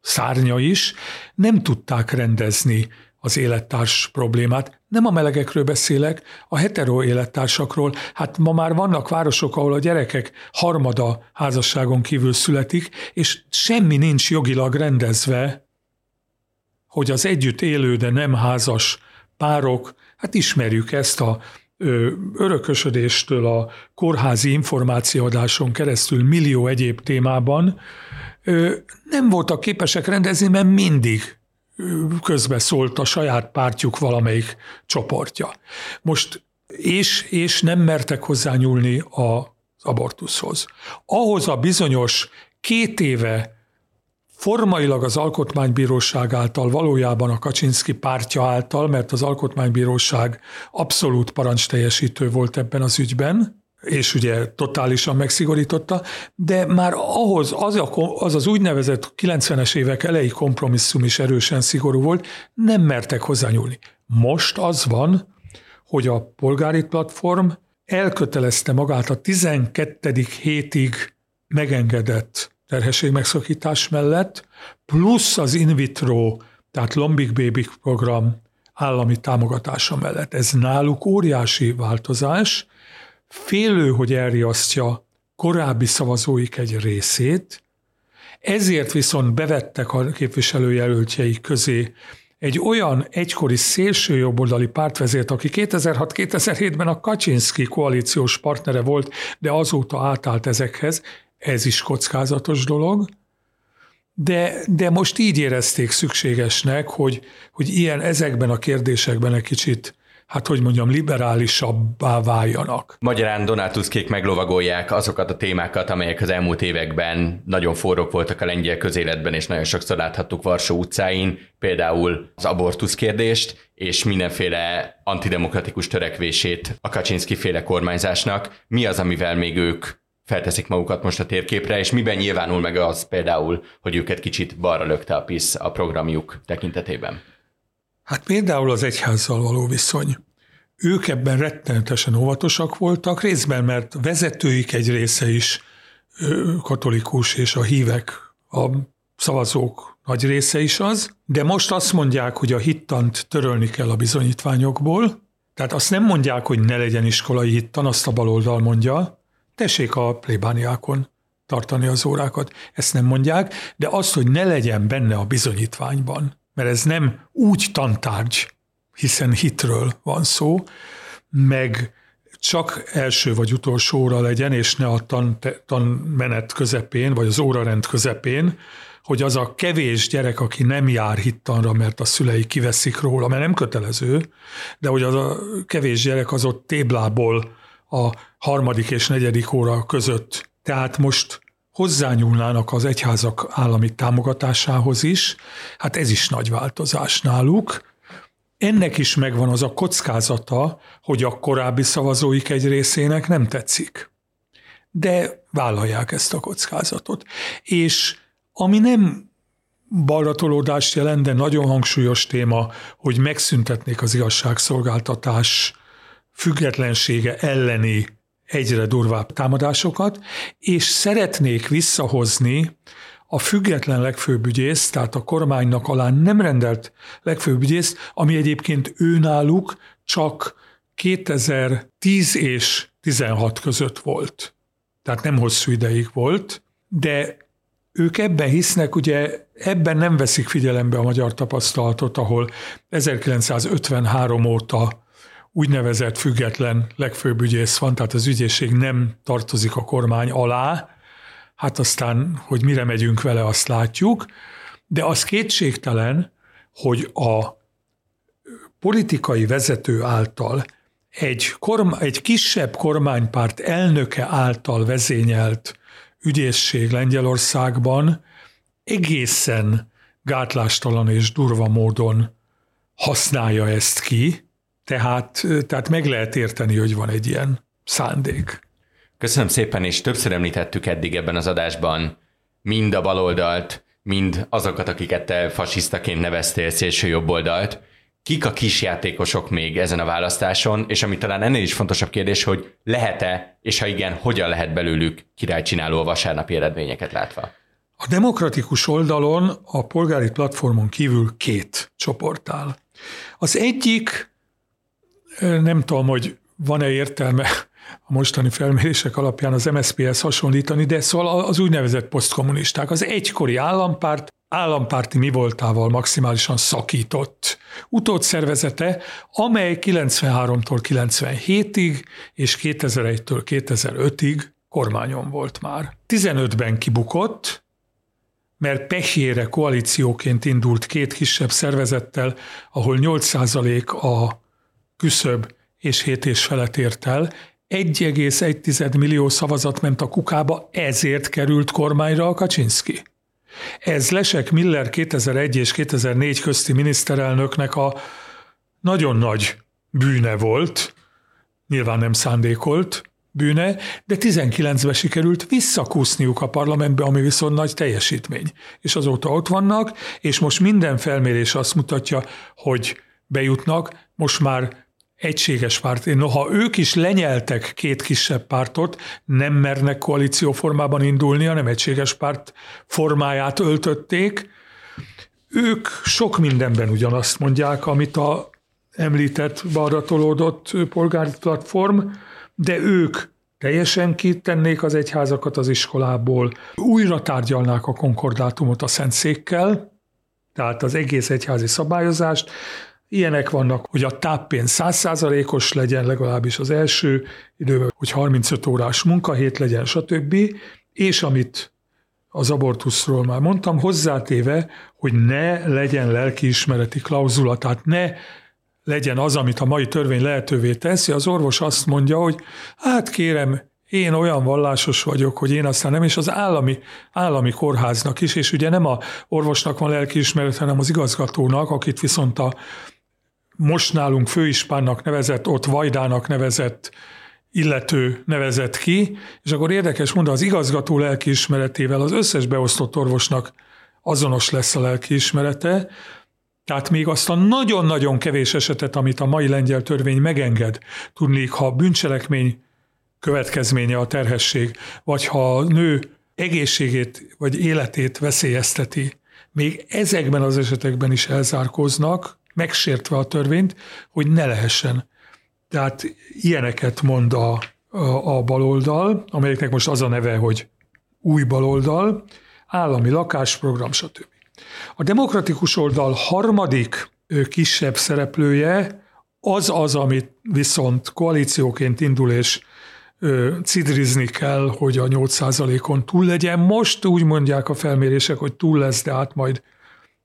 szárnya is, nem tudták rendezni az élettárs problémát. Nem a melegekről beszélek, a hetero élettársakról. Hát ma már vannak városok, ahol a gyerekek harmada házasságon kívül születik, és semmi nincs jogilag rendezve, hogy az együtt élő, de nem házas párok, hát ismerjük ezt a örökösödéstől a kórházi információadáson keresztül millió egyéb témában nem voltak képesek rendezni, mert mindig közbeszólt a saját pártjuk valamelyik csoportja. Most és, és nem mertek hozzányúlni az abortuszhoz. Ahhoz a bizonyos két éve formailag az Alkotmánybíróság által, valójában a Kaczyński pártja által, mert az Alkotmánybíróság abszolút parancsteljesítő volt ebben az ügyben, és ugye totálisan megszigorította, de már ahhoz az, a, az az úgynevezett kilencvenes évek elejé kompromisszum is erősen szigorú volt, nem mertek hozzányúlni. Most az van, hogy a polgári platform elkötelezte magát a tizenkettedik hétig megengedett terhességmegszakítás mellett, plusz az in vitro, tehát lombik bébik program állami támogatása mellett. Ez náluk óriási változás, félő, hogy elriasztja korábbi szavazóik egy részét, ezért viszont bevettek a képviselőjelöltjei közé egy olyan egykori szélsőjobboldali pártvezért, aki kétezer-hat kétezer-hétben a Kaczyński koalíciós partnere volt, de azóta átállt ezekhez. Ez is kockázatos dolog, de, de most így érezték szükségesnek, hogy, hogy ilyen ezekben a kérdésekben egy kicsit, hát hogy mondjam, liberálisabbá váljanak. Magyarán Donald Tuskék meglovagolják azokat a témákat, amelyek az elmúlt években nagyon forrók voltak a lengyel közéletben, és nagyon sokszor láthattuk Varsó utcáin, például az abortusz kérdést, és mindenféle antidemokratikus törekvését a Kaczyński-féle kormányzásnak. Mi az, amivel még ők felteszik magukat most a térképre, és miben nyilvánul meg az például, hogy őket kicsit balra lökte a PiS a programjuk tekintetében? Hát például az egyházzal való viszony. Ők ebben rettenetesen óvatosak voltak, részben, mert vezetőik egy része is katolikus, és a hívek, a szavazók nagy része is az, de most azt mondják, hogy a hittant törölni kell a bizonyítványokból, tehát azt nem mondják, hogy ne legyen iskolai hittan, azt a baloldal mondja, tessék a plébániákon tartani az órákat, ezt nem mondják, de azt, hogy ne legyen benne a bizonyítványban, mert ez nem úgy tantárgy, hiszen hitről van szó, meg csak első vagy utolsó óra legyen, és ne a tan- tanmenet közepén, vagy az órarend közepén, hogy az a kevés gyerek, aki nem jár hittanra, mert a szülei kiveszik róla, mert nem kötelező, de hogy az a kevés gyerek az ott téblából a harmadik és negyedik óra között. Tehát most hozzányúlnának az egyházak állami támogatásához is, hát ez is nagy változás náluk. Ennek is megvan az a kockázata, hogy a korábbi szavazóik egy részének nem tetszik. De vállalják ezt a kockázatot. És ami nem balratolódást jelent, de nagyon hangsúlyos téma, hogy megszüntetnék az igazságszolgáltatás függetlensége elleni egyre durvább támadásokat, és szeretnék visszahozni a független legfőbbügyészt, tehát a kormánynak alá nem rendelt legfőbbügyészt, ami egyébként ő náluk csak kétezer-tíz és tizenhat között volt. Tehát nem hosszú ideig volt, de ők ebben hisznek, ugye ebben nem veszik figyelembe a magyar tapasztalatot, ahol ezerkilencszázötvenhárom óta úgynevezett független legfőbb ügyész van, tehát az ügyészség nem tartozik a kormány alá, hát aztán, hogy mire megyünk vele, azt látjuk, de az kétségtelen, hogy a politikai vezető által, egy, korm- egy kisebb kormánypárt elnöke által vezényelt ügyészség Lengyelországban egészen gátlástalan és durva módon használja ezt ki, Tehát, tehát meg lehet érteni, hogy van egy ilyen szándék. Köszönöm szépen, és többször említettük eddig ebben az adásban mind a baloldalt, mind azokat, akiket te fasisztaként neveztél, szélső jobboldalt. Kik a kisjátékosok még ezen a választáson, és ami talán ennél is fontosabb kérdés, hogy lehet-e, és ha igen, hogyan lehet belőlük királycsináló a vasárnapi eredményeket látva? A demokratikus oldalon, a polgári platformon kívül két csoport áll. Az egyik, nem tudom, hogy van-e értelme a mostani felmérések alapján az em es zé péhez hasonlítani, de szóval az úgynevezett posztkommunisták, az egykori állampárt, állampárti mivoltával maximálisan szakított utódszervezete, amely kilencvenháromtól kilencvenhétig és kétezer-egytől kétezer-ötig kormányon volt már. tizenötben kibukott, mert pehére koalícióként indult két kisebb szervezettel, ahol nyolc százalék a küszöb és hét és felett ért el, egy egész egy millió szavazat ment a kukába, ezért került kormányra a Kaczyński. Ez Leszek Miller kétezer-egy és kétezer-négy közti miniszterelnöknek a nagyon nagy bűne volt, nyilván nem szándékolt bűne, de tizenkilencben sikerült visszakúszniuk a parlamentbe, ami viszont nagy teljesítmény. És azóta ott vannak, és most minden felmérés azt mutatja, hogy bejutnak, most már egységes párt. Noha ők is lenyeltek két kisebb pártot, nem mernek koalíció formában indulni, hanem egységes párt formáját öltötték. Ők sok mindenben ugyanazt mondják, amit a említett balra tolódott polgári platform, de ők teljesen kitennék az egyházakat az iskolából, újra tárgyalnák a konkordátumot a Szentszékkel, tehát az egész egyházi szabályozást. Ilyenek vannak, hogy a táppénz száz százalékos legyen, legalábbis az első időben, hogy harmincöt órás munkahét legyen, stb. És amit az abortuszról már mondtam, hozzátéve, hogy ne legyen lelkiismereti klauzula, tehát ne legyen az, amit a mai törvény lehetővé teszi, az orvos azt mondja, hogy hát kérem, én olyan vallásos vagyok, hogy én aztán nem, és az állami, állami kórháznak is, és ugye nem a orvosnak van lelkiismeret, hanem az igazgatónak, akit viszont a most nálunk főispánnak nevezett, ott vajdának nevezett illető nevezett ki, és akkor érdekes mondani, az igazgató lelkiismeretével az összes beosztott orvosnak azonos lesz a lelkiismerete, tehát még azt a nagyon-nagyon kevés esetet, amit a mai lengyel törvény megenged, tudnék, ha bűncselekmény következménye a terhesség, vagy ha a nő egészségét vagy életét veszélyezteti, még ezekben az esetekben is elzárkóznak, megsértve a törvényt, hogy ne lehessen. Tehát ilyeneket mond a, a, a baloldal, amelyeknek most az a neve, hogy új baloldal, állami lakásprogram, stb. A demokratikus oldal harmadik kisebb szereplője az az, amit viszont koalícióként indul és cidrizni kell, hogy a nyolc százalékon túl legyen. Most úgy mondják a felmérések, hogy túl lesz, de hát majd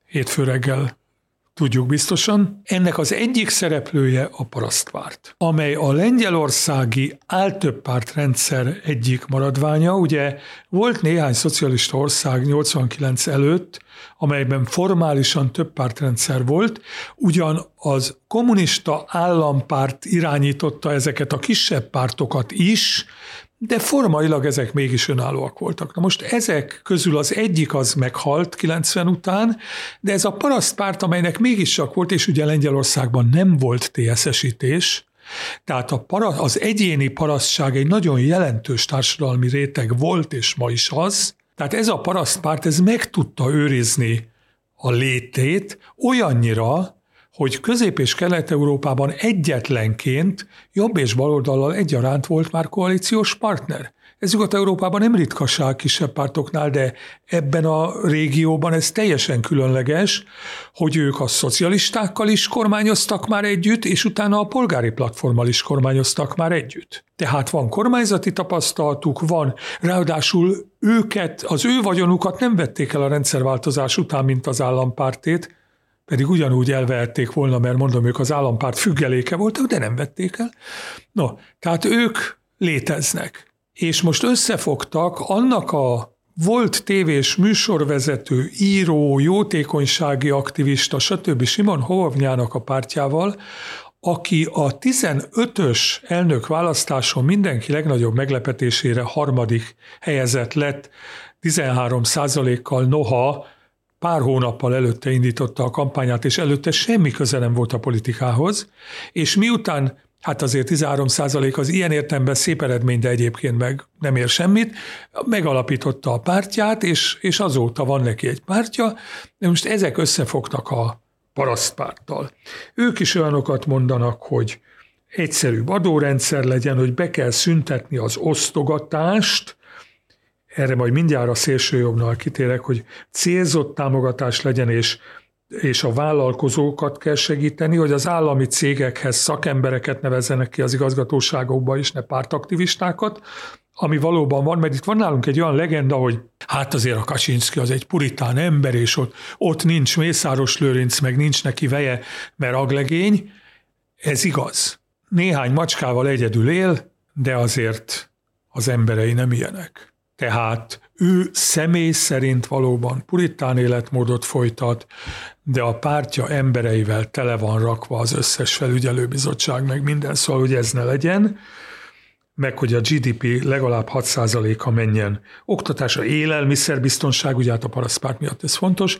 hétfő reggel tudjuk biztosan. Ennek az egyik szereplője a parasztvárt, amely a lengyelországi áltöbbpártrendszer egyik maradványa. Ugye volt néhány szocialista ország nyolcvankilenc előtt, amelyben formálisan többpártrendszer volt, ugyan az kommunista állampárt irányította ezeket a kisebb pártokat is, de formailag ezek mégis önállóak voltak. Na most ezek közül az egyik az meghalt kilencven után, de ez a parasztpárt, amelynek mégiscsak volt, és ugye Lengyelországban nem volt té es esítés, tehát a para, az egyéni parasztság egy nagyon jelentős társadalmi réteg volt, és ma is az. Tehát ez a parasztpárt, ez meg tudta őrizni a létét olyannyira, hogy Közép- és Kelet-Európában egyetlenként jobb és baloldallal egyaránt volt már koalíciós partner. Ez Nyugat-Európában nem ritkaság kisebb pártoknál, de ebben a régióban ez teljesen különleges, hogy ők a szocialistákkal is kormányoztak már együtt, és utána a polgári platformmal is kormányoztak már együtt. Tehát van kormányzati tapasztalatuk, van, ráadásul őket, az ő vagyonukat nem vették el a rendszerváltozás után, mint az állampártét, pedig ugyanúgy elvehették volna, mert mondom, ők az állampárt függeléke voltak, de nem vették el. No, tehát ők léteznek. És most összefogtak annak a volt tévés műsorvezető, író, jótékonysági aktivista, stb. Szymon Hołowniának a pártjával, aki a tizenötös elnökválasztáson mindenki legnagyobb meglepetésére harmadik helyezett lett tizenhárom százalékkal, noha pár hónappal előtte indította a kampányát, és előtte semmi köze nem volt a politikához, és miután, hát azért tizenhárom százalék az ilyen értelemben szép eredmény, de egyébként meg nem ér semmit, megalapította a pártját, és, és azóta van neki egy pártja, de most ezek összefognak a parasztpárttal. Ők is olyanokat mondanak, hogy egyszerűbb adórendszer legyen, hogy be kell szüntetni az osztogatást, erre majd mindjárt a szélsőjobbnal kitérek, hogy célzott támogatás legyen, és, és a vállalkozókat kell segíteni, hogy az állami cégekhez szakembereket nevezzenek ki az igazgatóságokba, és ne pártaktivistákat, ami valóban van, mert itt van nálunk egy olyan legenda, hogy hát azért a Kaczyński az egy puritán ember, és ott, ott nincs Mészáros Lőrinc, meg nincs neki veje, mert aglegény. Ez igaz. Néhány macskával egyedül él, de azért az emberei nem ilyenek. Tehát ő személy szerint valóban puritán életmódot folytat, de a pártja embereivel tele van rakva az összes felügyelőbizottság, meg minden, szóval, hogy ez ne legyen, meg hogy a gé dé pé legalább hat százaléka menjen oktatásra, élelmiszerbiztonság, ugye hát a parasztpárt miatt ez fontos.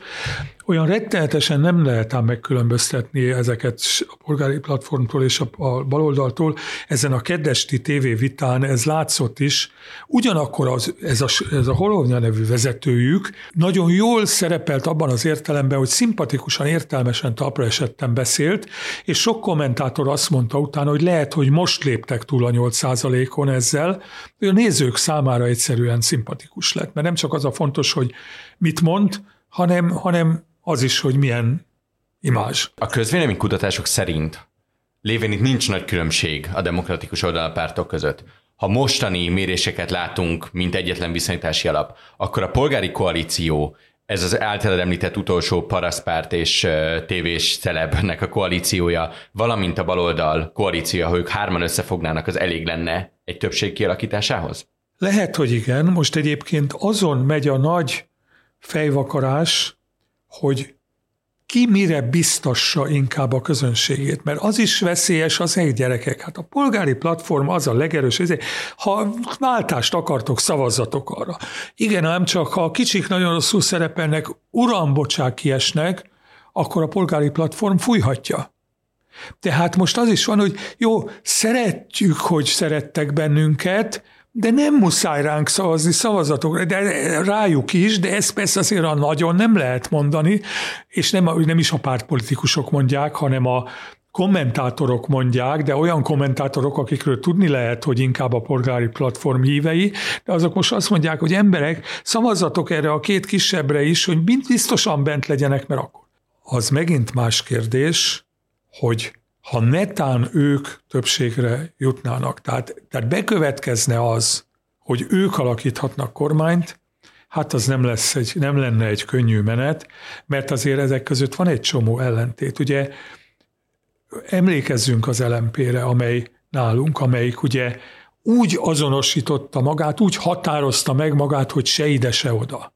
Olyan rettenetesen nem lehet ám megkülönböztetni ezeket a polgári platformtól és a baloldaltól. Ezen a keddesti tévévitán ez látszott is. Ugyanakkor az, ez, a, ez a Hołownia nevű vezetőjük nagyon jól szerepelt abban az értelemben, hogy szimpatikusan, értelmesen, talpra esetten beszélt, és sok kommentátor azt mondta utána, hogy lehet, hogy most léptek túl a nyolc százalékon ezzel, hogy a nézők számára egyszerűen szimpatikus lett, mert nem csak az a fontos, hogy mit mond, hanem, hanem az is, hogy milyen imázs. A közvéleménykutatások szerint lévén itt nincs nagy különbség a demokratikus oldalpártok között. Ha mostani méréseket látunk, mint egyetlen viszonyítási alap, akkor a polgári koalíció, ez az általad említett utolsó parasztpárt és uh, tévés celebnek a koalíciója, valamint a baloldal koalíciója, ha ők hárman összefognának, az elég lenne egy többség kialakításához? Lehet, hogy igen. Most egyébként azon megy a nagy fejvakarás, hogy ki mire biztassa inkább a közönségét, mert az is veszélyes, az egy gyerekek. Hát a polgári platform az a legerős, ezért, ha váltást akartok, szavazzatok arra. Igen, ám csak ha a kicsik nagyon rosszul szerepelnek, uram, bocsák, kiesnek, akkor a polgári platform fújhatja. Tehát most az is van, hogy jó, szeretjük, hogy szerettek bennünket, de nem muszáj ránk szavazni, szavazatok, de rájuk is, de ezt persze azért nagyon nem lehet mondani, és nem, nem is a pártpolitikusok mondják, hanem a kommentátorok mondják, de olyan kommentátorok, akikről tudni lehet, hogy inkább a polgári platform hívei, de azok most azt mondják, hogy emberek, szavazatok erre a két kisebbre is, hogy mind biztosan bent legyenek, mert akkor. Az megint más kérdés, hogy ha netán ők többségre jutnának, tehát, tehát bekövetkezne az, hogy ők alakíthatnak kormányt, hát az nem, lesz egy, nem lenne egy könnyű menet, mert azért ezek között van egy csomó ellentét. Ugye emlékezzünk az el em pére, amely nálunk, amelyik ugye úgy azonosította magát, úgy határozta meg magát, hogy se ide, se oda.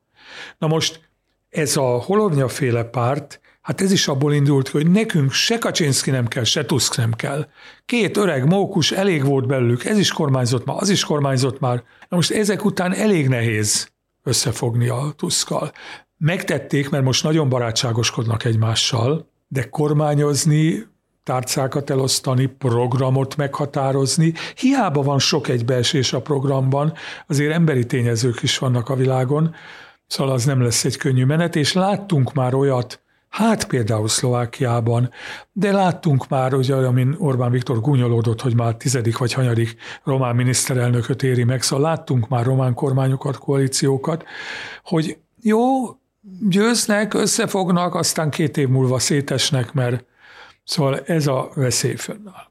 Na most ez a Hołownia-féle párt, hát ez is abból indult, hogy nekünk se Kaczyński nem kell, se Tusk nem kell. Két öreg mókus, elég volt belőlük, ez is kormányzott már, az is kormányzott már. Na most ezek után elég nehéz összefogni a Tuskkal. Megtették, mert most nagyon barátságoskodnak egymással, de kormányozni, tárcákat elosztani, programot meghatározni, hiába van sok egybeesés a programban, azért emberi tényezők is vannak a világon, szóval az nem lesz egy könnyű menet, és láttunk már olyat, hát például Szlovákiában, de láttunk már, ugye, amin Orbán Viktor gúnyolódott, hogy már tizedik vagy hanyadik román miniszterelnököt éri meg, szóval láttunk már román kormányokat, koalíciókat, hogy jó, győznek, összefognak, aztán két év múlva szétesnek, mert szóval ez a veszély fönnáll.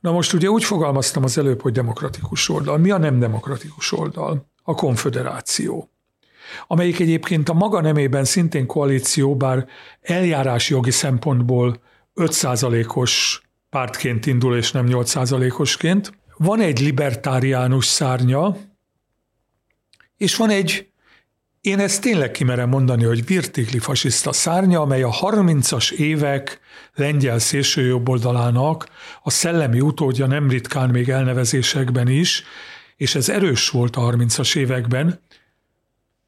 Na most ugye úgy fogalmaztam az előbb, hogy demokratikus oldal. Mi a nem demokratikus oldal? A konföderáció, amelyik egyébként a maga nemében szintén koalíció, bár eljárási jogi szempontból öt százalékos pártként indul, és nem nyolc százalékosként. Van egy libertáriánus szárnya, és van egy, én ezt tényleg kimerem mondani, hogy virtikli fasiszta szárnya, amely a harmincas évek lengyel szélsőjobboldalának a szellemi utódja, nem ritkán még elnevezésekben is, és ez erős volt a harmincas években.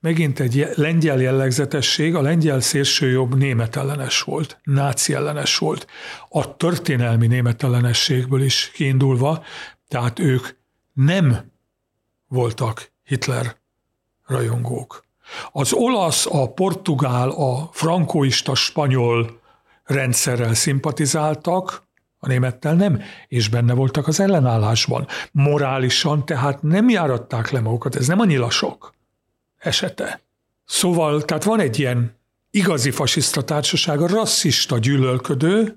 Megint egy lengyel jellegzetesség, a lengyel szélsőjobb német ellenes volt, náci ellenes volt. A történelmi német ellenességből is kiindulva, tehát ők nem voltak Hitler rajongók. Az olasz, a portugál, a frankoista, spanyol rendszerrel szimpatizáltak, a némettel nem, és benne voltak az ellenállásban. Morálisan tehát nem járatták le magukat, ez nem a nyilasok esete. Szóval, tehát van egy ilyen igazi fasiszta társaság, a rasszista gyűlölködő,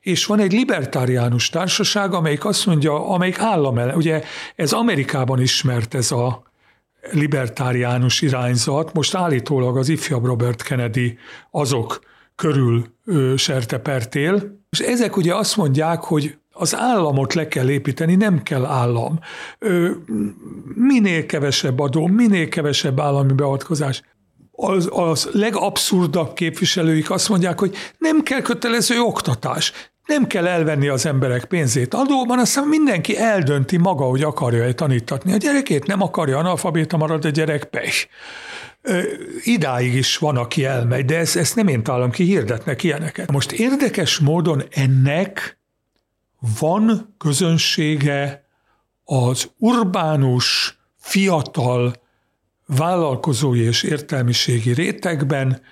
és van egy libertáriánus társaság, amelyik azt mondja, amelyik állam ellen, ugye ez Amerikában ismert ez a libertáriánus irányzat, most állítólag az ifjabb Robert Kennedy azok körül ő, sertepertél, és ezek ugye azt mondják, hogy az államot le kell építeni, nem kell állam. Ö, minél kevesebb adó, minél kevesebb állami beavatkozás. Az, az legabszurdabb képviselőik azt mondják, hogy nem kell kötelező oktatás, nem kell elvenni az emberek pénzét adóban, aztán mindenki eldönti maga, hogy akarja-e tanítatni a gyerekét, nem akarja, analfabéta marad a gyerek, pech. Idáig is van, aki elmegy, de ezt, ezt nem én találom ki, hirdetnek ilyeneket. Most érdekes módon ennek van közönsége az urbánus, fiatal vállalkozói és értelmiségi rétegben,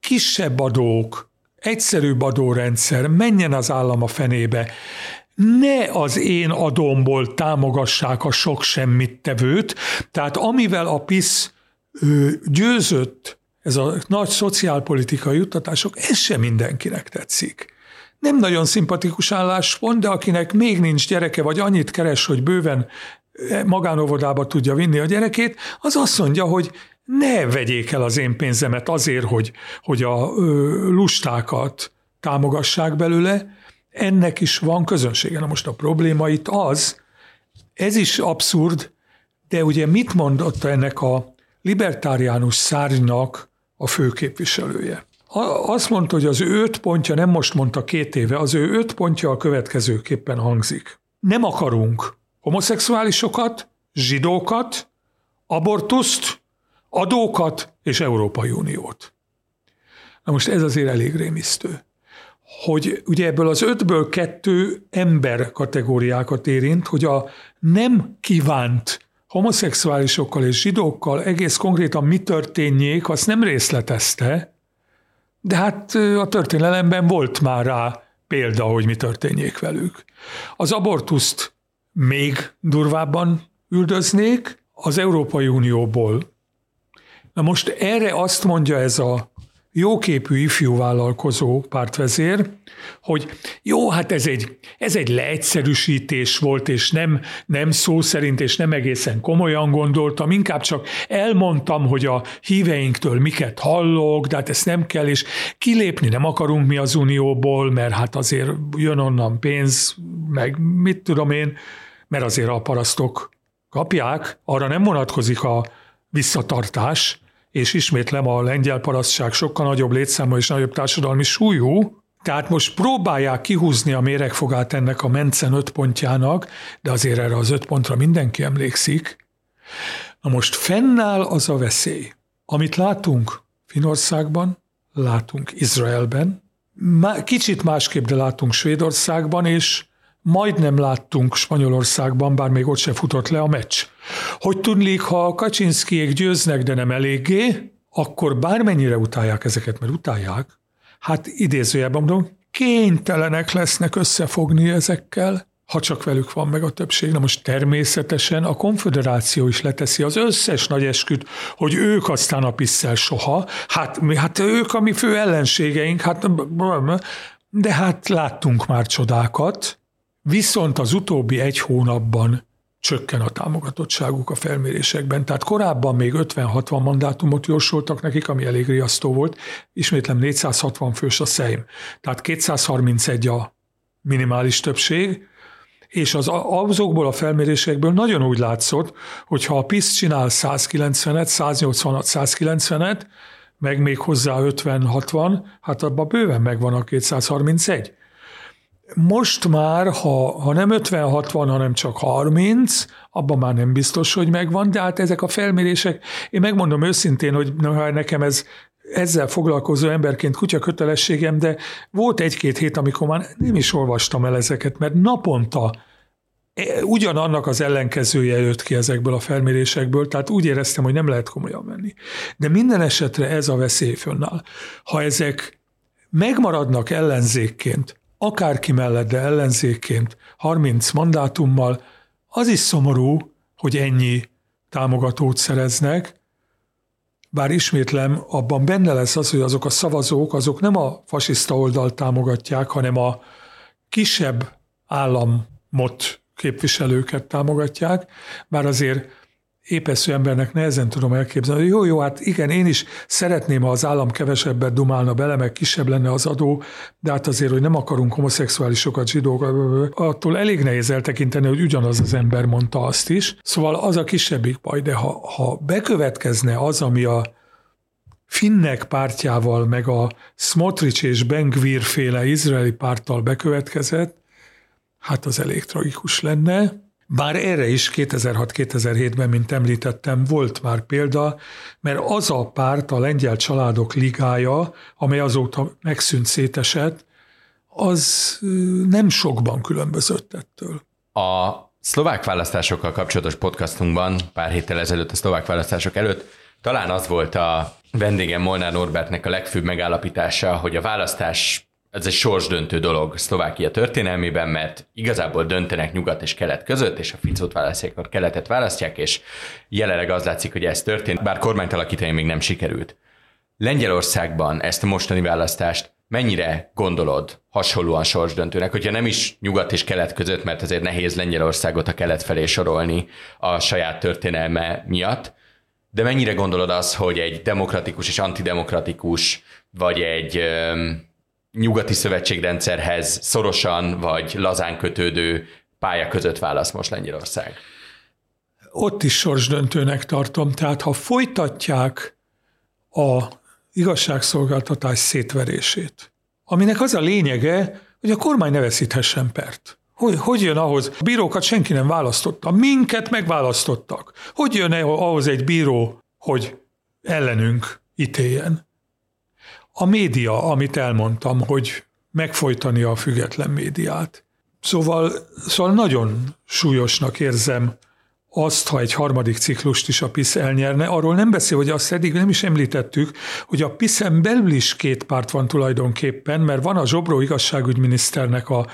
kisebb adók, egyszerűbb adórendszer, menjen az állam a fenébe, ne az én adomból támogassák a sok semmittevőt, tehát amivel a PiS győzött, ez a nagy szociálpolitikai juttatások, ez sem mindenkinek tetszik. Nem nagyon szimpatikus álláspont, de akinek még nincs gyereke, vagy annyit keres, hogy bőven magánóvodába tudja vinni a gyerekét, az azt mondja, hogy ne vegyék el az én pénzemet azért, hogy, hogy a lustákat támogassák belőle, ennek is van közönsége. Na most a probléma itt az, ez is abszurd, de ugye mit mondott ennek a libertáriánus szárnynak a főképviselője? Azt mondta, hogy az ő öt pontja, nem most mondta két éve, az ő öt pontja a következőképpen hangzik. Nem akarunk homoszexuálisokat, zsidókat, abortuszt, adókat és Európai Uniót. Na most ez azért elég rémisztő, hogy ugye ebből az ötből kettő ember kategóriákat érint, hogy a nem kívánt homoszexuálisokkal és zsidókkal egész konkrétan mi történjék, azt nem részletezte, de hát a történelemben volt már rá példa, hogy mi történjék velük. Az abortuszt még durvábban üldöznék az Európai Unióból. Na most erre azt mondja ez a jóképű ifjú vállalkozó pártvezér, hogy jó, hát ez egy, ez egy leegyszerűsítés volt, és nem, nem szó szerint, és nem egészen komolyan gondoltam, inkább csak elmondtam, hogy a híveinktől miket hallok, de hát ezt nem kell, és kilépni nem akarunk mi az Unióból, mert hát azért jön onnan pénz, meg mit tudom én, mert azért a parasztok kapják, arra nem vonatkozik a visszatartás, és ismétlem, a lengyel parasztság sokkal nagyobb létszámú és nagyobb társadalmi súlyú, tehát most próbálják kihúzni a méregfogát ennek a Mencen öt pontjának, de azért erre az öt pontra mindenki emlékszik. Na most fennáll az a veszély, amit látunk Finnországban, látunk Izraelben, kicsit másképp, de látunk Svédországban, és majdnem láttunk Spanyolországban, bár még ott se futott le a meccs. Hogy tudnék, ha Kaczynszkijék győznek, de nem eléggé, akkor bármennyire utálják ezeket, mert utálják, hát idézőjelben mondom, kénytelenek lesznek összefogni ezekkel, ha csak velük van meg a többség. Na most természetesen a konföderáció is leteszi az összes nagy esküt, hogy ők aztán a pisszel soha, hát, hát ők a mi fő ellenségeink, hát, de hát láttunk már csodákat. Viszont az utóbbi egy hónapban csökken a támogatottságuk a felmérésekben. Tehát korábban még ötven-hatvan mandátumot jósoltak nekik, ami elég riasztó volt. Ismétlem, négyszázhatvan fős a Szejm. Tehát kétszázharmincegy a minimális többség, és az, azokból a felmérésekből nagyon úgy látszott, hogy ha a PiS csinál százkilencvenet, száznyolcvanat, százkilencvenet, meg még hozzá ötven-hatvan, hát abban bőven megvan a kétszázharmincegy. Most már, ha, ha nem ötven-hatvan, hanem csak harminc, abban már nem biztos, hogy megvan, de hát ezek a felmérések, én megmondom őszintén, hogy nekem ez ezzel foglalkozó emberként kutya kötelességem, de volt egy-két hét, amikor már nem is olvastam el ezeket, mert naponta ugyanannak az ellenkezője jött ki ezekből a felmérésekből, tehát úgy éreztem, hogy nem lehet komolyan menni. De minden esetre ez a veszély fönnáll. Ha ezek megmaradnak ellenzékként, akárki mellett, de ellenzékként harminc mandátummal, az is szomorú, hogy ennyi támogatót szereznek, bár ismétlem, abban benne lesz az, hogy azok a szavazók, azok nem a fasiszta oldalt támogatják, hanem a kisebb államot képviselőket támogatják, bár azért épesző embernek nehezen tudom elképzelni, hogy jó, jó, hát igen, én is szeretném, ha az állam kevesebbet dumálna bele, meg kisebb lenne az adó, de hát azért, hogy nem akarunk homoszexuálisokat, zsidókat, attól elég nehéz eltekinteni, hogy ugyanaz az ember mondta azt is. Szóval az a kisebbik baj, de ha, ha bekövetkezne az, ami a finnek pártjával, meg a Smotrich és Ben Gvir féle izraeli párttal bekövetkezett, hát az elég tragikus lenne. Bár erre is kétezer-hat kétezer-hétben, mint említettem, volt már példa, mert az a párt, a Lengyel Családok Ligája, amely azóta megszűnt, szétesett, az nem sokban különbözött ettől. A szlovák választásokkal kapcsolatos podcastunkban pár héttel ezelőtt, a szlovák választások előtt, talán az volt a vendégem Molnár Norbertnek a legfőbb megállapítása, hogy a választás ez egy sorsdöntő dolog Szlovákia történelmében, mert igazából döntenek nyugat és kelet között, és a Ficót választják, a keletet választják, és jelenleg az látszik, hogy ez történt, bár kormányt alakítani még nem sikerült. Lengyelországban ezt a mostani választást mennyire gondolod hasonlóan sorsdöntőnek, hogyha nem is nyugat és kelet között, mert azért nehéz Lengyelországot a kelet felé sorolni a saját történelme miatt, de mennyire gondolod azt, hogy egy demokratikus és antidemokratikus, vagy egy nyugati szövetségrendszerhez szorosan vagy lazán kötődő pálya között választ most Lengyelország? Ott is sorsdöntőnek tartom, tehát ha folytatják a igazságszolgáltatás szétverését, aminek az a lényege, hogy a kormány ne veszíthessen pert. Hogy, hogy jön ahhoz? A bírókat senki nem választotta, minket megválasztottak. Hogy jön ahhoz egy bíró, hogy ellenünk ítéljen? A média, amit elmondtam, hogy megfojtani a független médiát. Szóval, szóval nagyon súlyosnak érzem azt, ha egy harmadik ciklust is a PiS elnyerne. Arról nem beszél, hogy azt eddig nem is említettük, hogy a piszen belül is két párt van tulajdonképpen, mert van a Zsobró igazságügyminiszternek a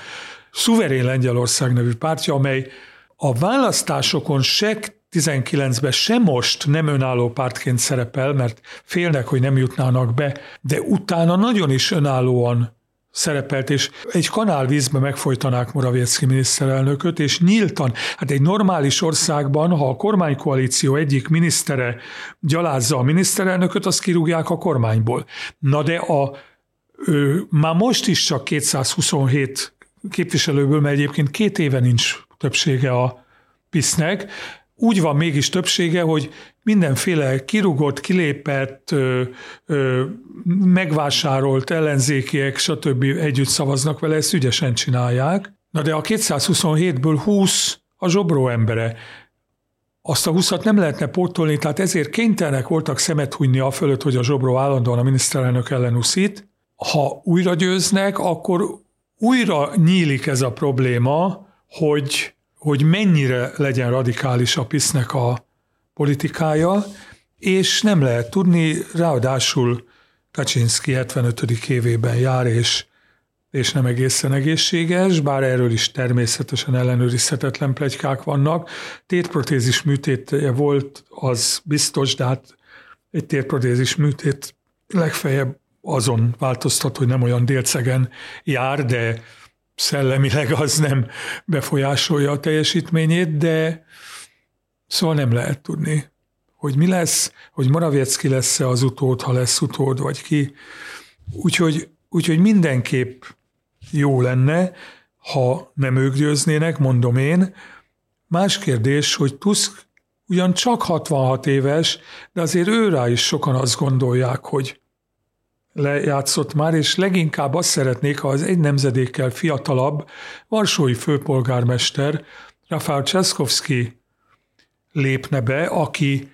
Szuverén Lengyelország nevű pártja, amely a választásokon se tizenkilencben sem most nem önálló pártként szerepel, mert félnek, hogy nem jutnának be, de utána nagyon is önállóan szerepelt, és egy kanálvízbe megfojtanák Morawiecki miniszterelnököt, és nyíltan, hát egy normális országban, ha a kormánykoalíció egyik minisztere gyalázza a miniszterelnököt, azt kirúgják a kormányból. Na de a, ő, már most is csak kétszázhuszonhét képviselőből, mert egyébként két éve nincs többsége a pisznek, úgy van mégis többsége, hogy mindenféle kirúgott, kilépett, ö, ö, megvásárolt ellenzékiek, stb. Együtt szavaznak vele, ezt ügyesen csinálják. Na de a kétszázhuszonhétből húsz a Zsobró embere. Azt a húszat nem lehetne pótolni, tehát ezért kénytelenek voltak szemet hunyni a fölött, hogy a Zsobró állandóan a miniszterelnök ellen uszít. Ha újra győznek, akkor újra nyílik ez a probléma, hogy... hogy mennyire legyen radikális a pisznek a politikája, és nem lehet tudni, ráadásul Kaczyński hetvenötödik évében jár, és, és nem egészen egészséges, bár erről is természetesen ellenőrizhetetlen pletykák vannak. Tétprotézis műtétje volt, az biztos, de hát egy tétprotézis műtét legfeljebb azon változtat, hogy nem olyan délcegen jár, de szellemileg az nem befolyásolja a teljesítményét, de szóval nem lehet tudni, hogy mi lesz, hogy Morawiecki lesz-e az utód, ha lesz utód, vagy ki. Úgyhogy, úgyhogy mindenképp jó lenne, ha nem ők győznének, mondom én. Más kérdés, hogy Tusk ugyan csak hatvanhat éves, de azért ő rá is sokan azt gondolják, hogy lejátszott már, és leginkább azt szeretnék, ha az egy nemzedékkel fiatalabb varsói főpolgármester Rafał Trzaskowski lépne be, aki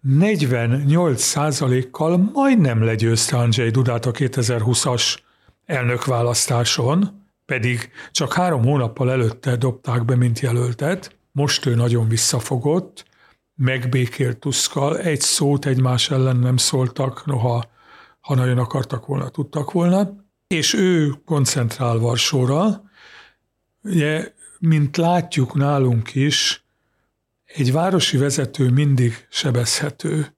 negyvennyolc százalékkal majdnem legyőzte Andrzej Dudát a kétezer-húszas elnökválasztáson, pedig csak három hónappal előtte dobták be, mint jelöltet. Most ő nagyon visszafogott, megbékélt Tuskkal, egy szót egymás ellen nem szóltak, noha ha nagyon akartak volna, tudtak volna, és ő koncentrál Varsóra. Ugye, mint látjuk nálunk is, egy városi vezető mindig sebezhető,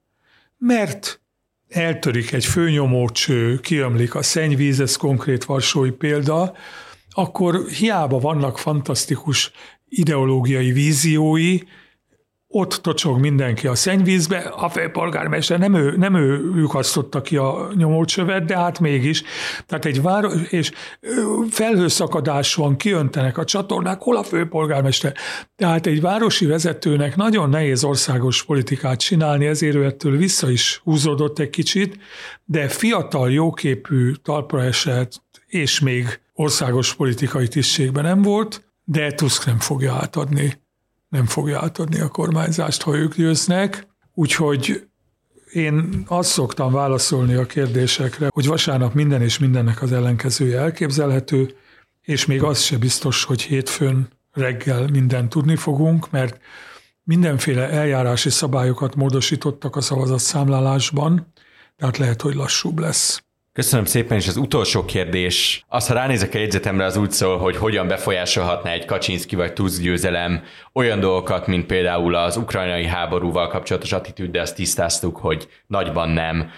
mert eltörik egy főnyomócső, kiömlik a szennyvíz, ez konkrét varsói példa, akkor hiába vannak fantasztikus ideológiai víziói, ott tocsog mindenki a szennyvízbe, a főpolgármester, nem ő, nem ő lyukasztotta ki a nyomócsövet, de hát mégis. Tehát egy város, és felhőszakadás van, kiöntenek a csatornák, hol a főpolgármester? Tehát egy városi vezetőnek nagyon nehéz országos politikát csinálni, ezért ő ettől vissza is húzódott egy kicsit, de fiatal, jóképű, talpra esett, és még országos politikai tisztségben nem volt, de Tusk nem fogja átadni. nem fogja átadni a kormányzást, ha ők győznek. Úgyhogy én azt szoktam válaszolni a kérdésekre, hogy vasárnap minden és mindennek az ellenkezője elképzelhető, és még az se biztos, hogy hétfőn reggel mindent tudni fogunk, mert mindenféle eljárási szabályokat módosítottak a szavazatszámlálásban, tehát lehet, hogy lassúbb lesz. Köszönöm szépen, és az utolsó kérdés. Azt, ha ránézek a jegyzetemre, az úgy szól, hogy hogyan befolyásolhatná egy Kaczyński vagy Tusk győzelem olyan dolgokat, mint például az ukrajnai háborúval kapcsolatos attitűd, de azt tisztáztuk, hogy nagyban nem.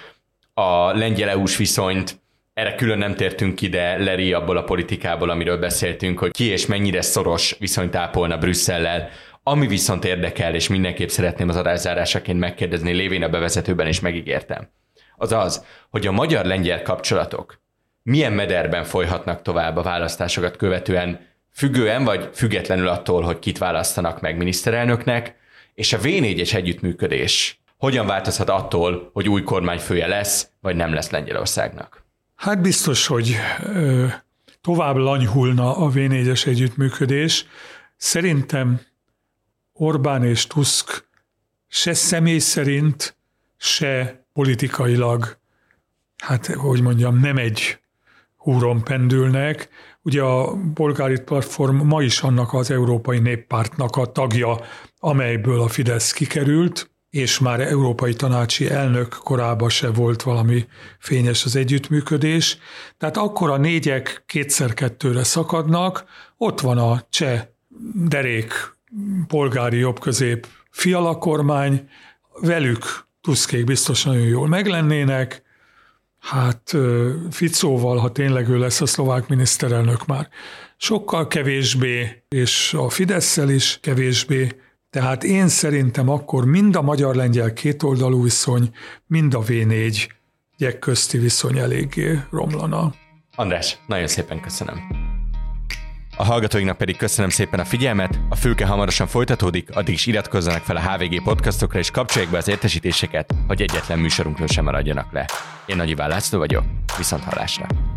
A lengyel é u-s viszonyt, erre külön nem tértünk ki, de leri abból a politikából, amiről beszéltünk, hogy ki és mennyire szoros viszonyt ápolna Brüsszellel. Ami viszont érdekel, és mindenképp szeretném az adászárásaként megkérdezni, lévén a bevezetőben is megígértem, az az, hogy a magyar-lengyel kapcsolatok milyen mederben folyhatnak tovább a választásokat követően, függően vagy függetlenül attól, hogy kit választanak meg miniszterelnöknek, és a vé négyes együttműködés hogyan változhat attól, hogy új kormányfője lesz, vagy nem lesz Lengyelországnak? Hát biztos, hogy ö, tovább lanyhulna a vé négyes együttműködés. Szerintem Orbán és Tusk se személy szerint, se politikailag, hát hogy mondjam, nem egy húron pendülnek. Ugye a Polgári Platform ma is annak az Európai Néppártnak a tagja, amelyből a Fidesz kikerült, és már Európai Tanácsi elnök korában se volt valami fényes az együttműködés. Tehát akkor a négyek kétszer-kettőre szakadnak, ott van a cseh derék polgári jobbközép Fiala kormány, velük Tuskék biztos nagyon jól meglennének, hát Ficóval, ha tényleg ő lesz a szlovák miniszterelnök, már sokkal kevésbé, és a Fidesszel is kevésbé, tehát én szerintem akkor mind a magyar-lengyel kétoldalú viszony, mind a vé négyek közti viszony eléggé romlana. András, nagyon szépen köszönöm. A hallgatóinknak pedig köszönöm szépen a figyelmet, a Fülke hamarosan folytatódik, addig is iratkozzanak fel a há vé gé podcastokra, és kapcsolják be az értesítéseket, hogy egyetlen műsorunkról sem maradjanak le. Én Nagy Iván László vagyok, viszont hallásra!